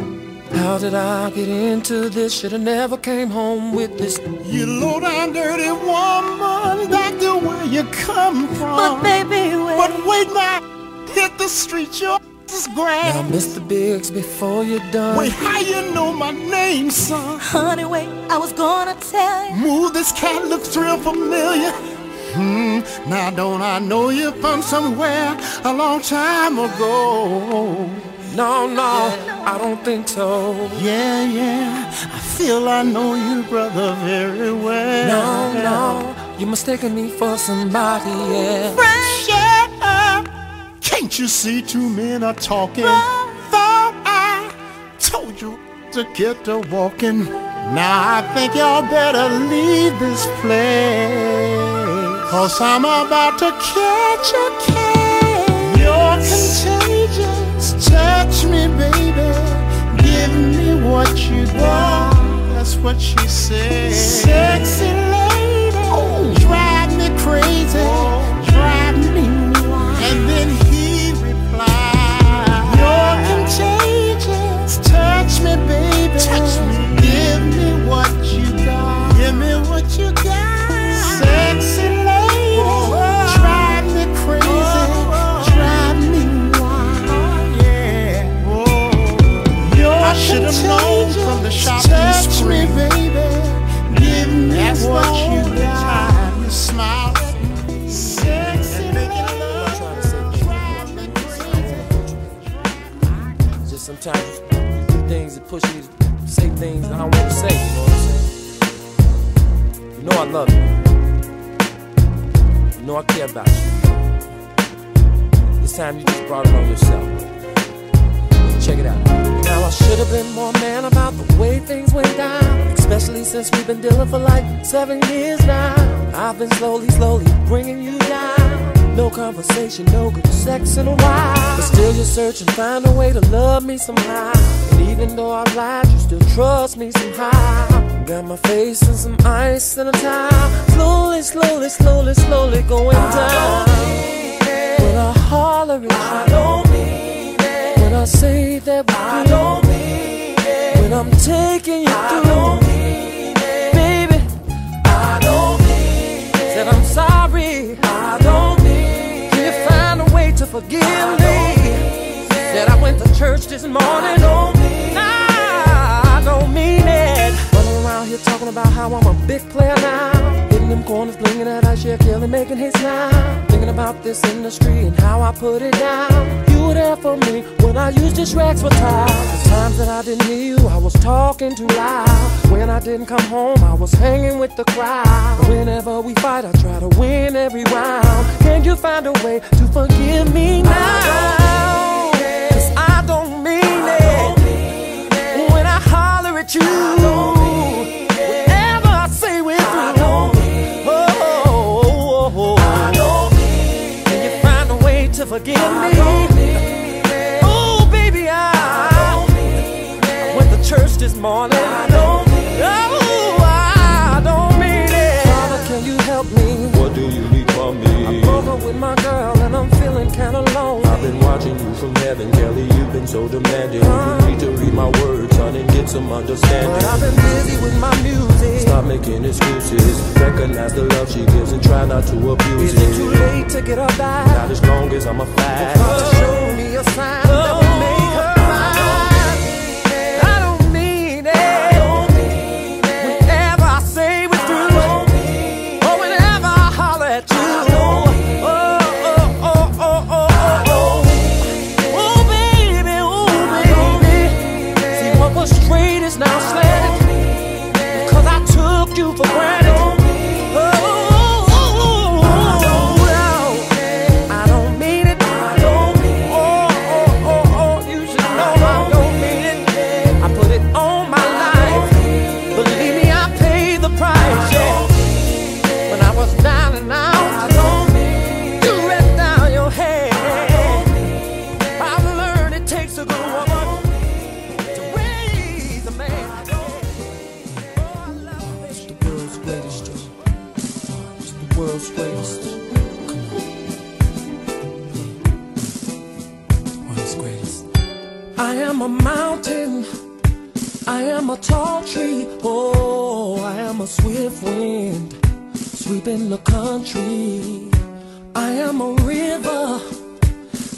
How did I get into this? Should have never came home with this. You low-down dirty woman, back to where you come from. But baby, wait. But wait, now, hit the street, you're. Now, Mister Biggs, before you're done. Wait, how you know my name, son? Honey, wait, I was gonna tell you. Move, this cat looks real familiar. Hmm, now don't I know you from somewhere a long time ago? No, no, yeah. I don't think so. Yeah, yeah, I feel I know you, brother, very well. No, no, you're mistaking me for somebody, yeah. Fresh, yeah. Can't you see two men are talking? Thought I told you to get to walking. Now I think y'all better leave this place, cause I'm about to catch a case. You're contagious, touch me baby, give me what you got. That's what she said. Sexy lady, oh, drive me crazy, oh, drive me wild. And then touch me, baby. Touch me. Give me what you got. Give me what you got. Sexy lady. Whoa. Drive me crazy. Whoa. Drive me wild. Yeah. Whoa. You're I should have known from the shop. Touch me, baby. Give me That's what you got. You smile at me. Sexy lady. Drive me crazy. Just sometimes. Things that push me to say things that I don't want to say, you know what I'm saying? You know I love you. You know I care about you. This time you just brought it on yourself. Check it out. Now I should have been more man about the way things went down, especially since we've been dealing for like seven years now. I've been slowly, slowly bringing you down. No conversation, no good sex in a while. But still you search and find a way to love me somehow. And even though I lied, you still trust me somehow. Got my face in some ice and a towel. Slowly, slowly, slowly, slowly going down. When I holler at you, I don't mean it. When I say that we I don't mean it. When I'm taking you I through, don't mean it. Baby, I don't mean it. Said I'm sorry, I don't mean it. Find a way to forgive me. to church this morning. Don't mean I don't mean it. Running around here talking about how I'm a big player now. Hitting them corners, blinging that ice, yeah, killing, making hits now. Thinking about this industry and how I put it down. You were there for me when I used this rags for time. The times that I didn't hear you, I was talking too loud. When I didn't come home, I was hanging with the crowd. Whenever we fight, I try to win every round. Can you find a way to forgive me now? You, whenever I say we're through, oh, oh, oh, oh. Can you find a way to forgive me? Oh, baby, I, I went to church this morning. I don't, oh, I don't mean it. Father, can you help me? What do you need from me? I'm over with my girl and I'm feeling kind of lonely. I've been watching you from heaven, Kelly. You've been so demanding. You need to read my words and get some understanding. But I've been busy with my music. Stop making excuses. Recognize the love she gives and try not to abuse it. Is it too late to get her back? Not as long as I'm a fight. Oh, show me a sign oh, that will make her mine. I don't mean it. I don't mean it. Whenever I say we're through, or whenever I holler at you, I don't mean it. Oh, oh, oh, oh, oh. Straight is now slanted, cause I took you for granted. Oh, oh, oh, I don't mean it. I don't mean it. Oh, oh, oh, you should know I don't mean it. I put it on my life. Believe me, I paid the price. Yeah, when I was down and out, you let down your head. I've learned it takes a good woman. World's greatest. Come on. World's greatest. I am a mountain. I am a tall tree. Oh, I am a swift wind sweeping the country. I am a river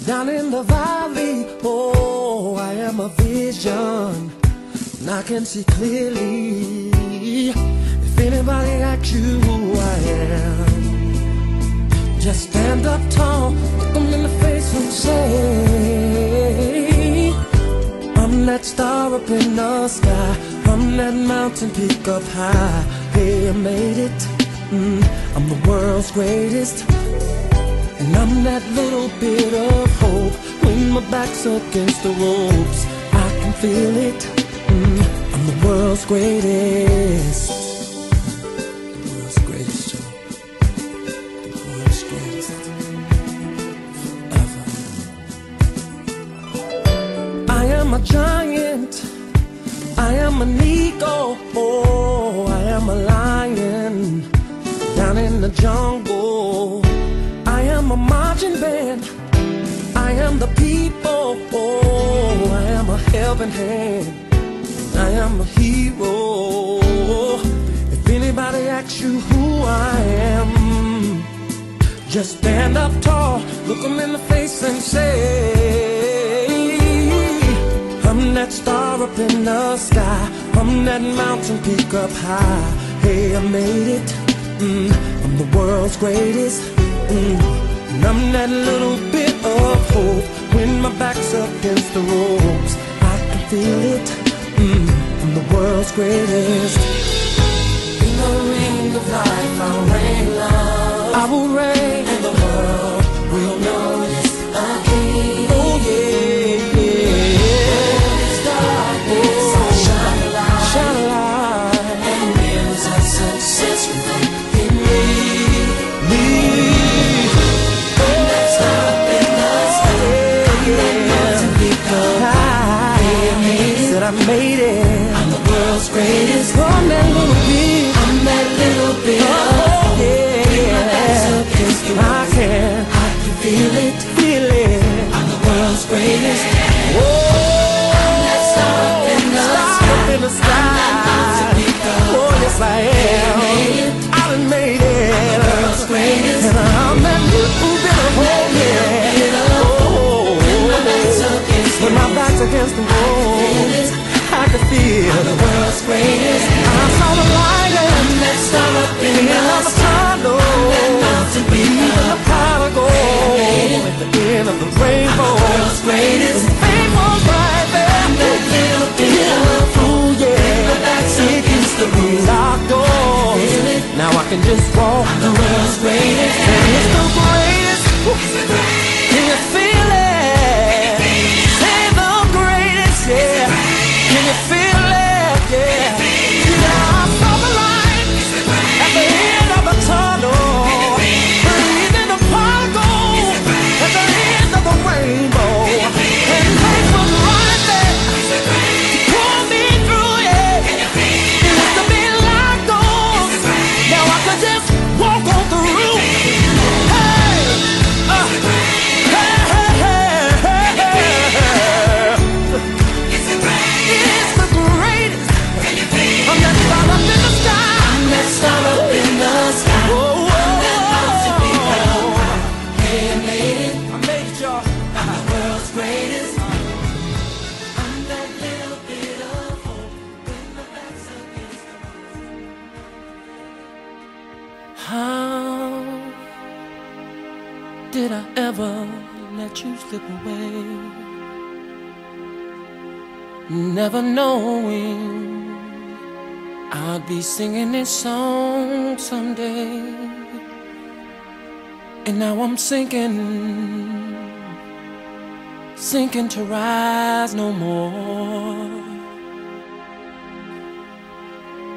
down in the valley. Oh, I am a vision and I can see clearly. If anybody asks you who I am, just stand up tall, look them in the face and say, I'm that star up in the sky, I'm that mountain peak up high. Hey, I made it, mm, I'm the world's greatest. And I'm that little bit of hope, when my back's against the ropes, I can feel it, mm, I'm the world's greatest. I am a giant, I am an eagle, oh, I am a lion, down in the jungle. I am a marching band, I am the people, oh, I am a helping hand, I am a hero. If anybody asks you who I am, just stand up tall, look them in the face and say, I'm that star up in the sky, I'm that mountain peak up high. Hey, I made it, mm, I'm the world's greatest, mm, and I'm that little bit of hope, when my back's against the ropes, I can feel it, mm, I'm the world's greatest. In the ring of life I'll reign love, I will reign, and the world will notice I came. Oh yeah. Made it. I'm the world's greatest. Oh, I'm that little bit. I'm that little bit. Oh, yeah, yeah. I can, I can feel it, feel it. I'm the world's greatest. Whoa. I'm that star up in the sky. Up in the sky. Oh, yes, I am. I done made it. I'm the world's greatest. And I'm that little bit of hope. Oh, yeah. Oh, oh, oh, oh. When my back's up against the wall. against the wall. I could feel I'm the world's greatest. I saw the light and that star up in the tunnel. Even the pot of gold at the end of the rainbow. I'm the world's greatest. The fame was right there. That little bit of fool, yeah. But that's against the rules. Locked doors. Now I can just walk. I'm the world's greatest. And it's the greatest. It's the greatest. Can you feel it? Say the greatest, yeah. Can you feel it? Yeah. Now I saw the light at the end of a tunnel. Breathing the pot of gold at the end of the rainbow. And life was right there to pull me through, yeah. It used to be like gold. Now I could just walk on the roof. Hey, uh. Never let you slip away, never knowing I'll be singing this song someday. And now I'm sinking, sinking to rise no more.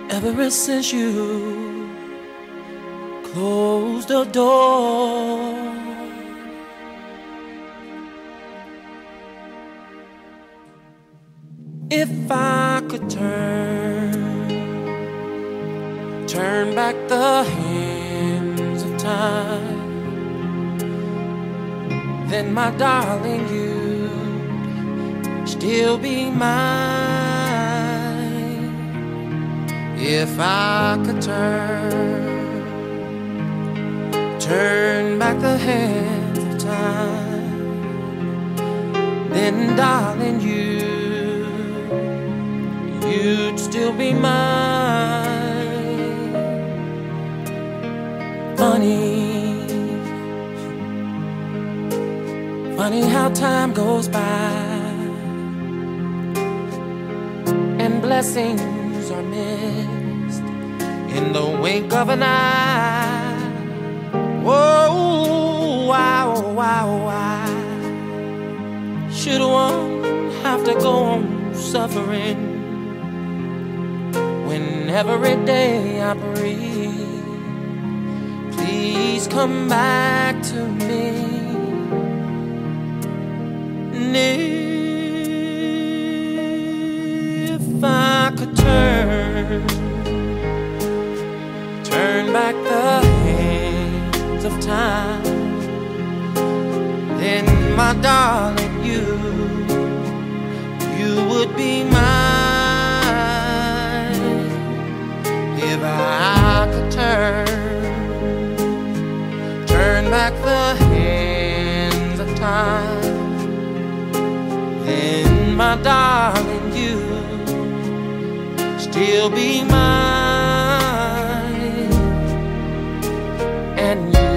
Ever since you closed the door. If I could turn, turn back the hands of time, then my darling, you'd still be mine. If I could turn, turn back the hands of time, then darling, you you'd still be mine. Funny, funny how time goes by, and blessings are missed in the wink of an eye. Oh, why, oh, why, oh, why should one have to go on suffering? Every day I breathe, please come back to me. And if I could turn, turn back the hands of time, then my darling, you, you would be mine. If I could turn, turn back the hands of time, then my darling, you'd still be mine. And you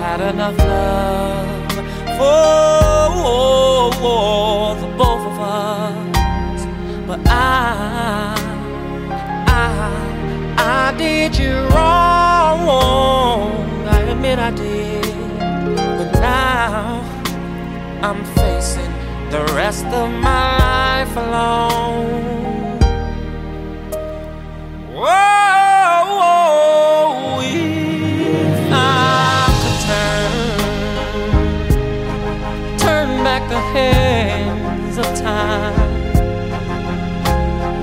had enough love for the both of us, but I I did you wrong, I admit I did. But now I'm facing the rest of my life alone. Whoa, if I could turn, turn back the hands of time,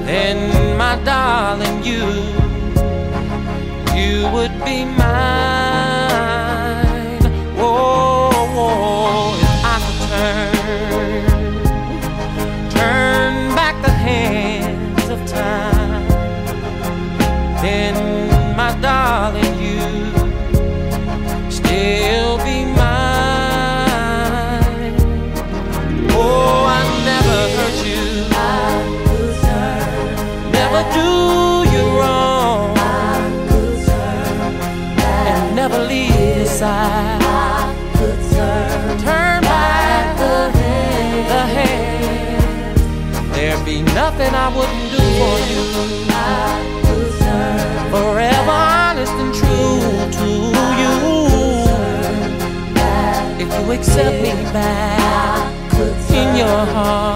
then my darling, you would be mine. Oh, oh, if I could turn, turn back the hands of time, then my darling, you'd still be mine. Oh, I nothing I wouldn't do for you. Forever honest and true to you. If you accept me back in your heart.